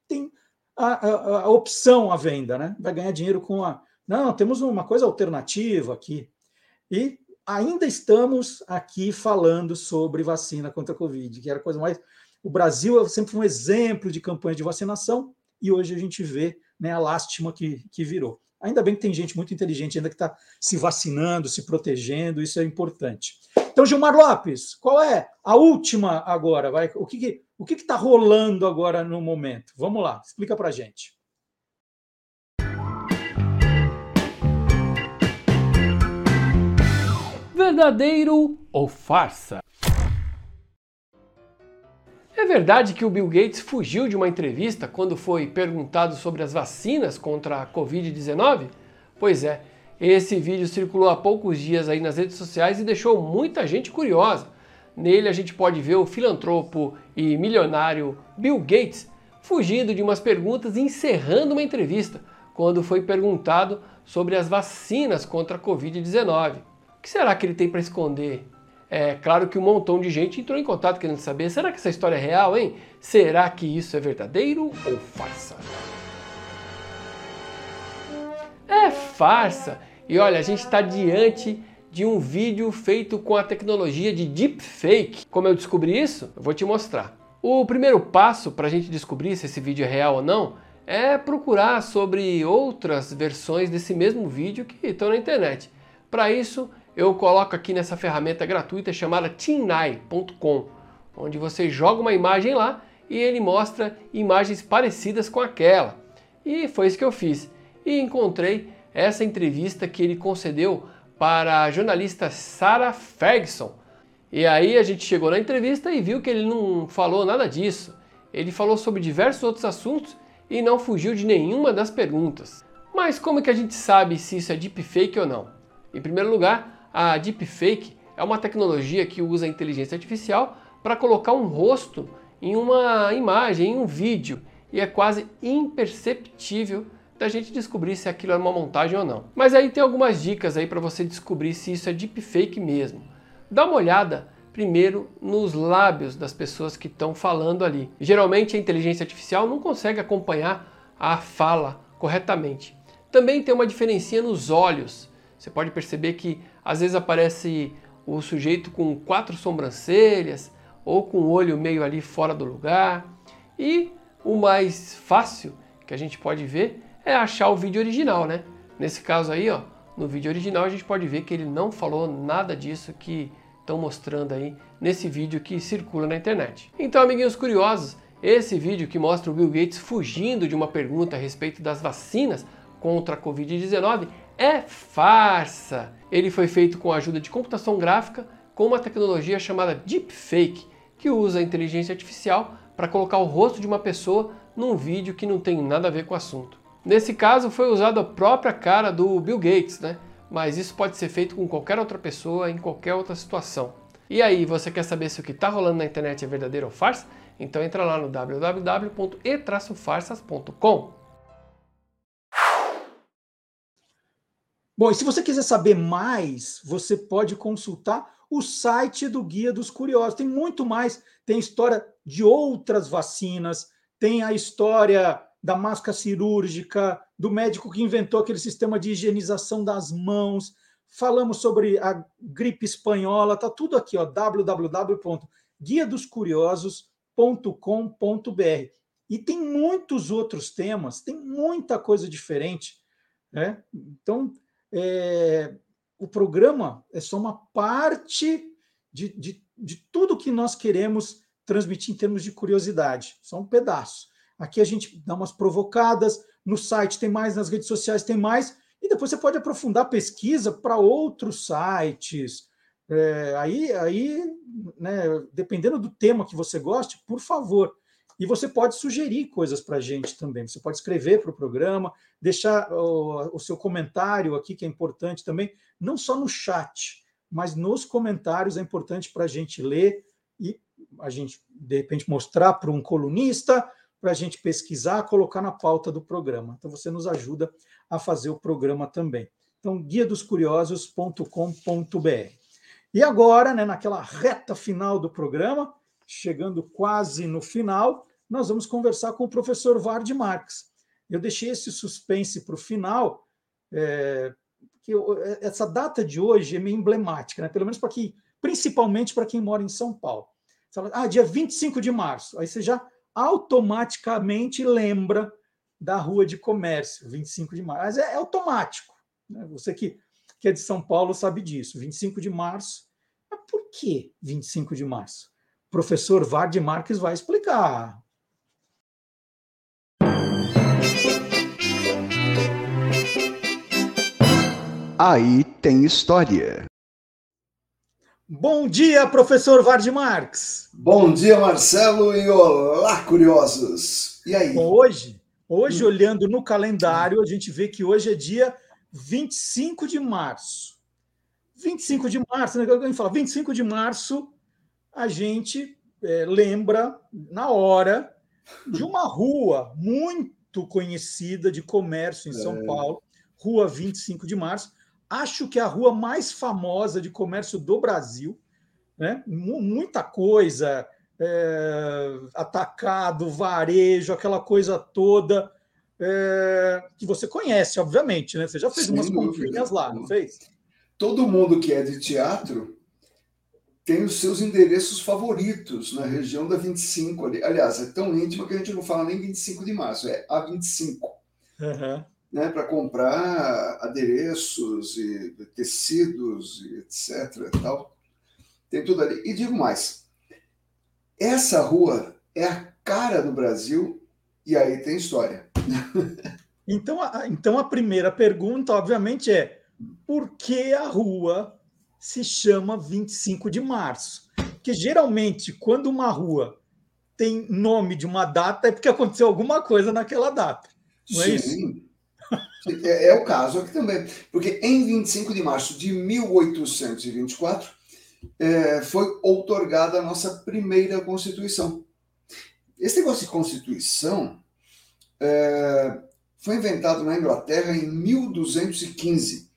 tem a opção à venda, né? Vai ganhar dinheiro com a... Não, temos uma coisa alternativa aqui. E ainda estamos aqui falando sobre vacina contra a Covid, que era a coisa mais... O Brasil sempre foi um exemplo de campanha de vacinação, e hoje a gente vê, né, a lástima que virou. Ainda bem que tem gente muito inteligente ainda que está se vacinando, se protegendo, isso é importante. Então, Gilmar Lopes, qual é a última agora? Vai, o que está rolando agora no momento? Vamos lá, explica para a gente. Verdadeiro ou farsa? É verdade que o Bill Gates fugiu de uma entrevista quando foi perguntado sobre as vacinas contra a Covid-19? Pois é, esse vídeo circulou há poucos dias aí nas redes sociais e deixou muita gente curiosa. Nele a gente pode ver o filantropo e milionário Bill Gates fugindo de umas perguntas e encerrando uma entrevista quando foi perguntado sobre as vacinas contra a Covid-19. O que será que ele tem para esconder? É claro que um montão de gente entrou em contato querendo saber, será que essa história é real, hein? Será que isso é verdadeiro ou farsa? É farsa! E olha, a gente está diante de um vídeo feito com a tecnologia de deepfake. Como eu descobri isso? Eu vou te mostrar. O primeiro passo para a gente descobrir se esse vídeo é real ou não é procurar sobre outras versões desse mesmo vídeo que estão na internet. Para isso, eu coloco aqui nessa ferramenta gratuita chamada tinai.com, onde você joga uma imagem lá e ele mostra imagens parecidas com aquela. E foi isso que eu fiz. E encontrei essa entrevista que ele concedeu para a jornalista Sarah Ferguson. E aí a gente chegou na entrevista e viu que ele não falou nada disso. Ele falou sobre diversos outros assuntos e não fugiu de nenhuma das perguntas. Mas como é que a gente sabe se isso é deepfake ou não? Em primeiro lugar, a deepfake é uma tecnologia que usa a inteligência artificial para colocar um rosto em uma imagem, em um vídeo, e é quase imperceptível da gente descobrir se aquilo era uma montagem ou não. Mas aí tem algumas dicas aí para você descobrir se isso é deepfake mesmo. Dá uma olhada primeiro nos lábios das pessoas que estão falando ali. Geralmente a inteligência artificial não consegue acompanhar a fala corretamente. Também tem uma diferencinha nos olhos. Você pode perceber que às vezes aparece o sujeito com 4 sobrancelhas ou com o olho meio ali fora do lugar. E o mais fácil que a gente pode ver é achar o vídeo original, né? Nesse caso aí, ó, no vídeo original a gente pode ver que ele não falou nada disso que estão mostrando aí nesse vídeo que circula na internet. Então, amiguinhos curiosos, esse vídeo que mostra o Bill Gates fugindo de uma pergunta a respeito das vacinas contra a Covid-19 é farsa. Ele foi feito com a ajuda de computação gráfica com uma tecnologia chamada Deepfake, que usa a inteligência artificial para colocar o rosto de uma pessoa num vídeo que não tem nada a ver com o assunto. Nesse caso foi usado a própria cara do Bill Gates, né? Mas isso pode ser feito com qualquer outra pessoa, em qualquer outra situação. E aí, você quer saber se o que está rolando na internet é verdadeiro ou farsa? Então entra lá no www.e-farsas.com. Bom, e se você quiser saber mais, você pode consultar o site do Guia dos Curiosos. Tem muito mais, tem história de outras vacinas, tem a história da máscara cirúrgica, do médico que inventou aquele sistema de higienização das mãos. Falamos sobre a gripe espanhola, tá tudo aqui, ó, www.guiadoscuriosos.com.br. E tem muitos outros temas, tem muita coisa diferente, né? Então, o programa é só uma parte de tudo que nós queremos transmitir em termos de curiosidade, só um pedaço. Aqui a gente dá umas provocadas, no site tem mais, nas redes sociais tem mais, e depois você pode aprofundar a pesquisa para outros sites. Aí, dependendo do tema que você goste, por favor. E você pode sugerir coisas para a gente também. Você pode escrever para o programa, deixar o seu comentário aqui, que é importante também, não só no chat, mas nos comentários é importante para a gente ler e a gente, de repente, mostrar para um colunista, para a gente pesquisar, colocar na pauta do programa. Então, você nos ajuda a fazer o programa também. Então, guiadoscuriosos.com.br. E agora, né, naquela reta final do programa, chegando quase no final, nós vamos conversar com o professor Vard Marques. Eu deixei esse suspense para o final, porque essa data de hoje é meio emblemática, né? Pelo menos para quem, principalmente para quem mora em São Paulo. Você fala, dia 25 de março, aí você já automaticamente lembra da Rua de Comércio, 25 de março. Mas é automático, né? Você que é de São Paulo sabe disso. 25 de março. Mas por que 25 de março? O professor Vard Marques vai explicar. Aí tem história. Bom dia, professor Vard Marques. Bom dia, Marcelo, e olá, curiosos. E aí? Bom, hoje olhando no calendário, a gente vê que hoje é dia 25 de março. 25 de março, né? Alguém fala 25 de março, a gente lembra, na hora, de uma rua muito conhecida de comércio em São Paulo, Rua 25 de Março. Acho que é a rua mais famosa de comércio do Brasil, né? Muita coisa, atacado, varejo, aquela coisa toda, que você conhece, obviamente, né? Você já fez umas comprinhas lá, não fez? Todo mundo que é de teatro tem os seus endereços favoritos na região da 25 ali. Aliás, é tão íntima que a gente não fala nem 25 de março, é a 25. Uhum. Né, para comprar adereços e tecidos e etc. E tal. Tem tudo ali. E digo mais, essa rua é a cara do Brasil e aí tem história. Então a primeira pergunta, obviamente, é por que a rua se chama 25 de março? Porque, geralmente, quando uma rua tem nome de uma data é porque aconteceu alguma coisa naquela data. Não é Sim. isso? É o caso aqui também, porque em 25 de março de 1824 foi outorgada a nossa primeira Constituição. Esse negócio de Constituição foi inventado na Inglaterra em 1215,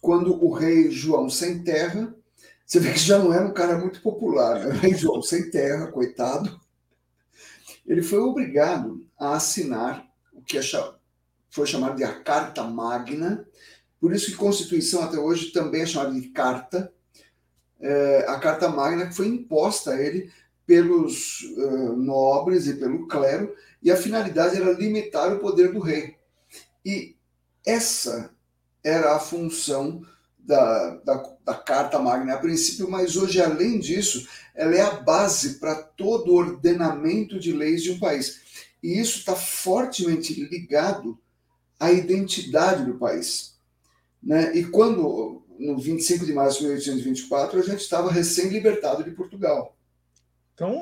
quando o rei João Sem Terra, você vê que já não era um cara muito popular, né? O rei João Sem Terra, coitado, ele foi obrigado a assinar o que foi chamado de a Carta Magna, por isso que Constituição até hoje também é chamada de Carta, a Carta Magna que foi imposta a ele pelos nobres e pelo clero, e a finalidade era limitar o poder do rei. E essa era a função da Carta Magna a princípio, mas hoje, além disso, ela é a base para todo o ordenamento de leis de um país. E isso está fortemente ligado a identidade do país. Né? E quando, no 25 de março de 1824, a gente estava recém-libertado de Portugal.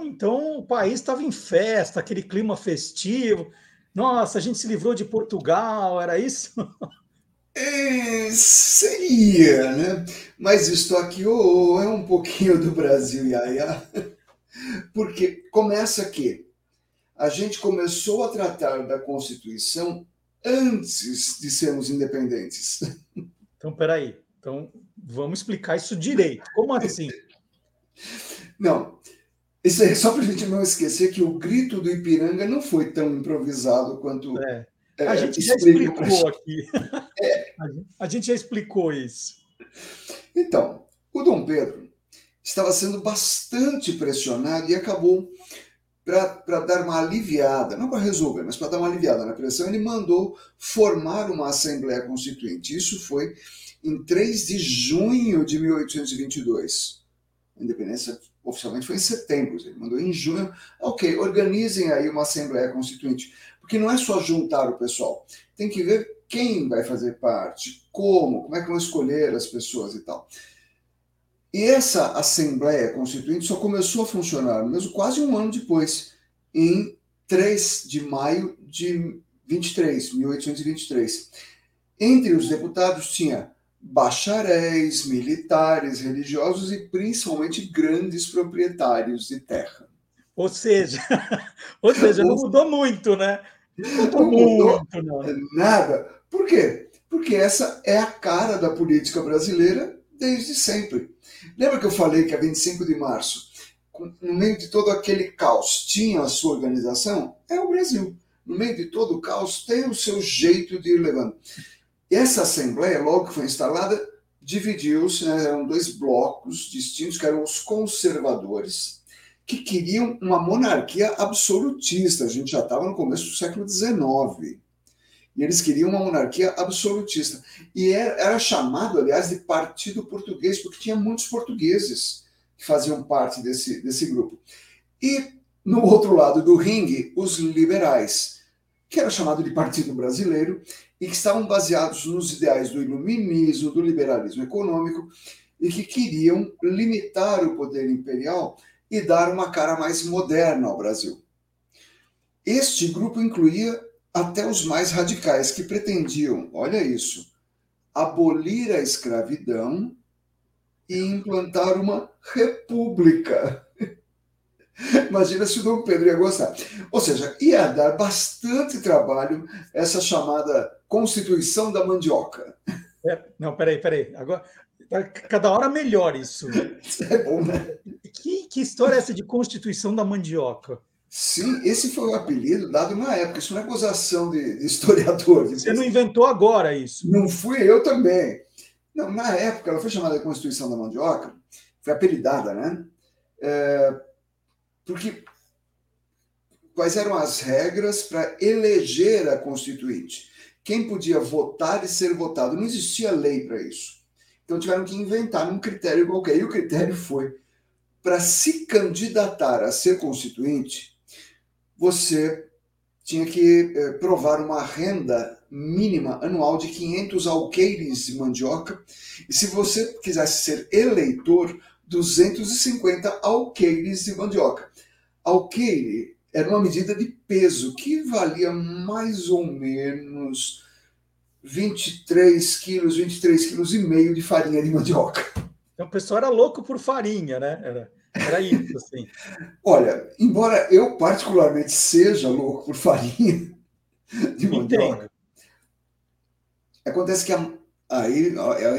Então o país estava em festa, aquele clima festivo. Nossa, a gente se livrou de Portugal, era isso? Seria, né? Mas isto aqui é um pouquinho do Brasil, Yaya. Porque começa que a gente começou a tratar da Constituição antes de sermos independentes. Então, peraí. Então, vamos explicar isso direito. Como assim? Não. Isso é só para a gente não esquecer que o grito do Ipiranga não foi tão improvisado quanto... A gente já explicou aqui. A gente já explicou isso. Então, o Dom Pedro estava sendo bastante pressionado e acabou, para dar uma aliviada, não para resolver, mas para dar uma aliviada na pressão, ele mandou formar uma Assembleia Constituinte. Isso foi em 3 de junho de 1822. A independência oficialmente foi em setembro, ele mandou em junho. Ok, organizem aí uma Assembleia Constituinte, porque não é só juntar o pessoal, tem que ver quem vai fazer parte, como é que vão escolher as pessoas e tal. E essa Assembleia Constituinte só começou a funcionar mesmo quase um ano depois, em 3 de maio de 1823. Entre os deputados tinha bacharéis, militares, religiosos e principalmente grandes proprietários de terra. Ou seja, não mudou muito, né? Não mudou muito. Nada. Por quê? Porque essa é a cara da política brasileira desde sempre. Lembra que eu falei que a 25 de março, no meio de todo aquele caos, tinha a sua organização? É o Brasil. No meio de todo o caos, tem o seu jeito de ir levando. Essa Assembleia, logo que foi instalada, dividiu-se, né? Eram dois blocos distintos, que eram os conservadores, que queriam uma monarquia absolutista. A gente já estava no começo do século XIX. E eles queriam uma monarquia absolutista. E era chamado, aliás, de Partido Português, porque tinha muitos portugueses que faziam parte desse grupo. E, no outro lado do ringue, os liberais, que era chamado de Partido Brasileiro, e que estavam baseados nos ideais do iluminismo, do liberalismo econômico, e que queriam limitar o poder imperial e dar uma cara mais moderna ao Brasil. Este grupo incluía até os mais radicais, que pretendiam, olha isso, abolir a escravidão e implantar uma república. Imagina se o Dom Pedro ia gostar. Ou seja, ia dar bastante trabalho essa chamada Constituição da Mandioca. Peraí. Agora, cada hora melhor isso. Isso é bom, né? Que história é essa de Constituição da Mandioca? Sim, esse foi o apelido dado na época. Isso não é gozação de historiador. Você não inventou agora isso. Não fui eu também. Não, na época, ela foi chamada de Constituição da Mandioca, foi apelidada, né? Porque quais eram as regras para eleger a Constituinte? Quem podia votar e ser votado? Não existia lei para isso. Então tiveram que inventar um critério qualquer. E o critério foi: para se candidatar a ser Constituinte, você tinha que provar uma renda mínima anual de 500 alqueires de mandioca, e se você quisesse ser eleitor, 250 alqueires de mandioca. Alqueire era uma medida de peso que valia mais ou menos 23 quilos, 23,5 quilos de farinha de mandioca. Então o pessoal era louco por farinha, né? Era isso, assim. Olha, embora eu particularmente seja louco por farinha de mandioca, acontece que aí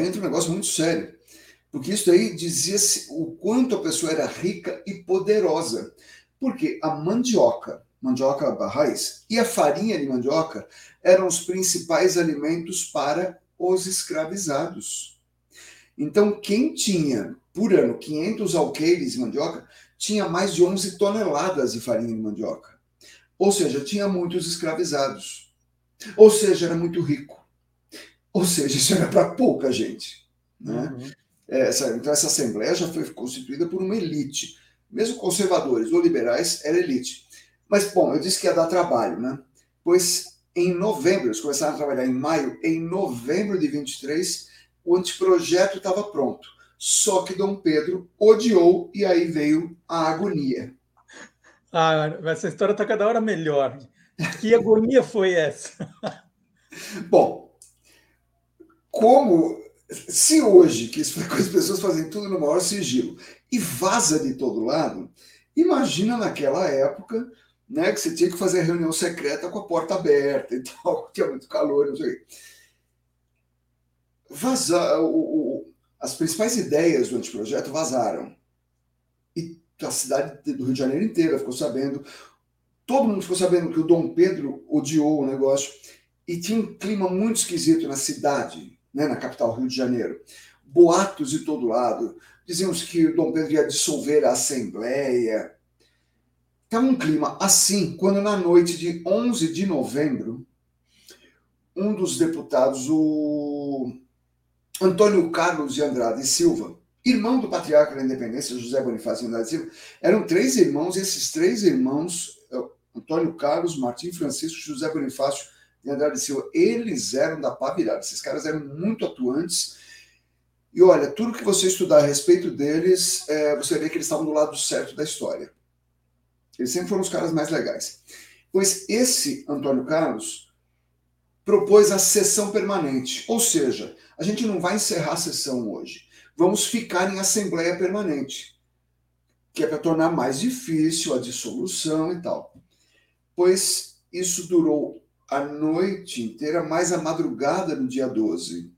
entra um negócio muito sério, porque isso aí dizia-se o quanto a pessoa era rica e poderosa, porque a mandioca raiz e a farinha de mandioca eram os principais alimentos para os escravizados. Então, quem tinha por ano 500 alqueires de mandioca, tinha mais de 11 toneladas de farinha de mandioca. Ou seja, tinha muitos escravizados. Ou seja, era muito rico. Ou seja, isso era para pouca gente. Né? Uhum. Então, essa Assembleia já foi constituída por uma elite. Mesmo conservadores ou liberais, era elite. Mas, bom, eu disse que ia dar trabalho, né? Pois, em novembro, eles começaram a trabalhar em maio, em novembro de 23, o anteprojeto estava pronto. Só que Dom Pedro odiou e aí veio a agonia. Ah, essa história está cada hora melhor. Que agonia foi essa? Bom, como se hoje, que as pessoas fazem tudo no maior sigilo e vaza de todo lado, imagina naquela época, né, que você tinha que fazer a reunião secreta com a porta aberta e tal, tinha muito calor, não sei o quê. As principais ideias do anteprojeto vazaram. E a cidade do Rio de Janeiro inteira ficou sabendo. Todo mundo ficou sabendo que o Dom Pedro odiou o negócio. E tinha um clima muito esquisito na cidade, né, na capital Rio de Janeiro. Boatos de todo lado. Diziam-se que o Dom Pedro ia dissolver a Assembleia. Estava um clima assim, quando na noite de 11 de novembro, um dos deputados, o Antônio Carlos de Andrade Silva, irmão do patriarca da Independência, José Bonifácio de Andrade Silva, eram três irmãos, e esses três irmãos, Antônio Carlos, Martim Francisco e José Bonifácio de Andrade Silva, eles eram da pá virada, esses caras eram muito atuantes, e olha, tudo que você estudar a respeito deles, você vê que eles estavam do lado certo da história. Eles sempre foram os caras mais legais. Pois esse Antônio Carlos propôs a sessão permanente, ou seja, a gente não vai encerrar a sessão hoje. Vamos ficar em assembleia permanente, que é para tornar mais difícil a dissolução e tal. Pois isso durou a noite inteira, mais a madrugada do dia 12.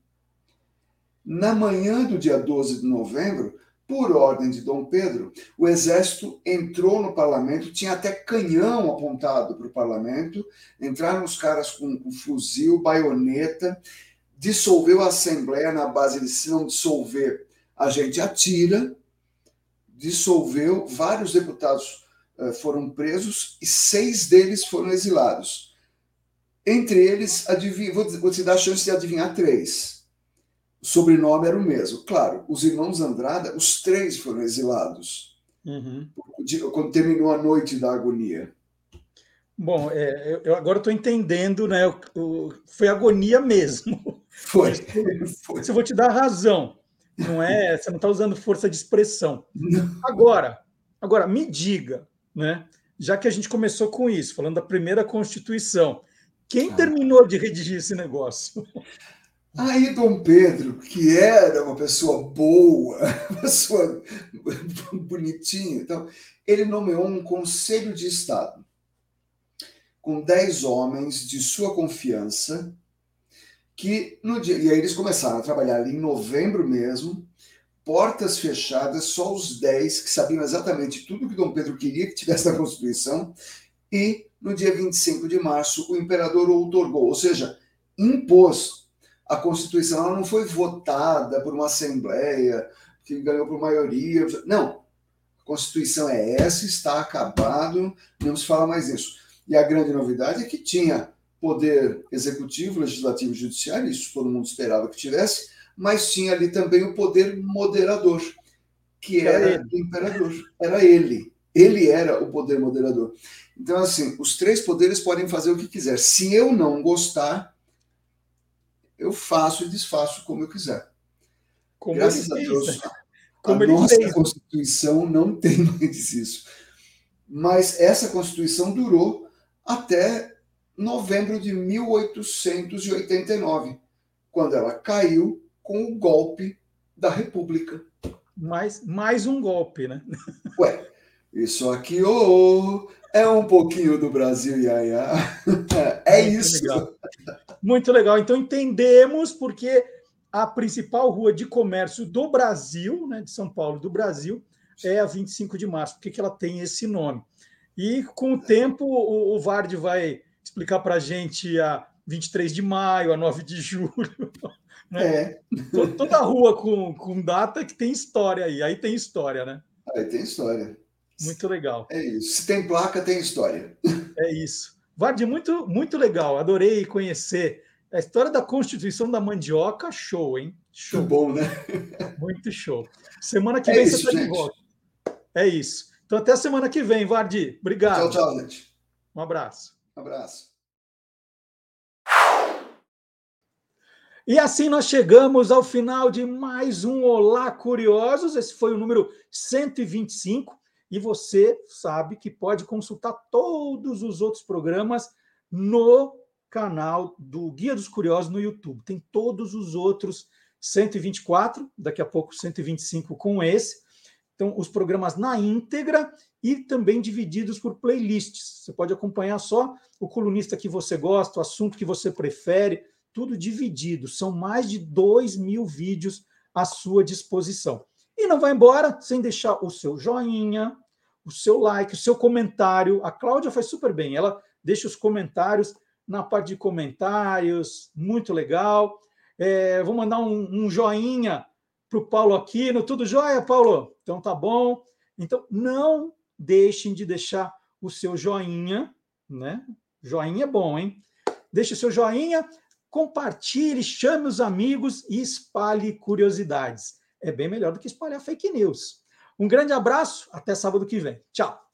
Na manhã do dia 12 de novembro, por ordem de Dom Pedro, o exército entrou no parlamento, tinha até canhão apontado para o parlamento, entraram os caras com fuzil, baioneta, dissolveu a Assembleia na base de se não dissolver, a gente atira, dissolveu, vários deputados foram presos e 6 deles foram exilados. Entre eles, vou te dar a chance de adivinhar 3. O sobrenome era o mesmo. Claro, os irmãos Andrada, os 3 foram exilados, quando terminou a noite da agonia. Bom, eu agora estou entendendo, né? Foi agonia mesmo. Foi. Eu vou te dar a razão. Não é, você não está usando força de expressão. Agora, me diga, né? Já que a gente começou com isso, falando da primeira Constituição, quem terminou de redigir esse negócio? Aí Dom Pedro, que era uma pessoa boa, uma pessoa bonitinha, então, ele nomeou um Conselho de Estado com 10 homens de sua confiança, que no dia... E aí eles começaram a trabalhar ali em novembro mesmo, portas fechadas, só os 10 que sabiam exatamente tudo que Dom Pedro queria que tivesse na Constituição, e no dia 25 de março o imperador outorgou, ou seja, impôs. A Constituição, ela não foi votada por uma assembleia que ganhou por maioria, não. A Constituição é essa, está acabado, não se fala mais nisso. E a grande novidade é que tinha poder executivo, legislativo e judiciário, isso todo mundo esperava que tivesse, mas tinha ali também o poder moderador, que era do imperador, era ele. Ele era o poder moderador. Então, assim, os 3 poderes podem fazer o que quiser. Se eu não gostar, eu faço e desfaço como eu quiser. Como graças a Deus, a nossa Constituição não tem mais isso. Mas essa Constituição durou até novembro de 1889, quando ela caiu com o golpe da República. Mais um golpe, né? Ué, isso aqui é um pouquinho do Brasil, iaiá. É isso. Legal. Muito legal. Então entendemos porque a principal rua de comércio do Brasil, né, de São Paulo, do Brasil, é a 25 de março. Por que ela tem esse nome? E, com o tempo, o Vard vai explicar para a gente a 23 de maio, a 9 de julho. Né? É. Toda a rua com data que tem história aí. Aí tem história, né? Aí tem história. Muito legal. É isso. Se tem placa, tem história. É isso. Vard, muito, muito legal. Adorei conhecer a história da Constituição da Mandioca. Show, hein? Show. Muito bom, né? Muito show. Semana que vem você está de volta. É isso. Então, até a semana que vem, Vardi. Obrigado. Tchau, gente. Um abraço. Um abraço. E assim nós chegamos ao final de mais um Olá, Curiosos. Esse foi o número 125. E você sabe que pode consultar todos os outros programas no canal do Guia dos Curiosos no YouTube. Tem todos os outros 124, daqui a pouco 125 com esse. Então, os programas na íntegra e também divididos por playlists. Você pode acompanhar só o colunista que você gosta, o assunto que você prefere, tudo dividido. São mais de 2.000 vídeos à sua disposição. E não vai embora sem deixar o seu joinha, o seu like, o seu comentário. A Cláudia faz super bem. Ela deixa os comentários na parte de comentários. Muito legal. Vou mandar um joinha para o Paulo Aquino. Tudo jóia, Paulo? Então tá bom. Então não deixem de deixar o seu joinha, né? Joinha é bom, hein? Deixe o seu joinha, compartilhe, chame os amigos e espalhe curiosidades. É bem melhor do que espalhar fake news. Um grande abraço, até sábado que vem. Tchau!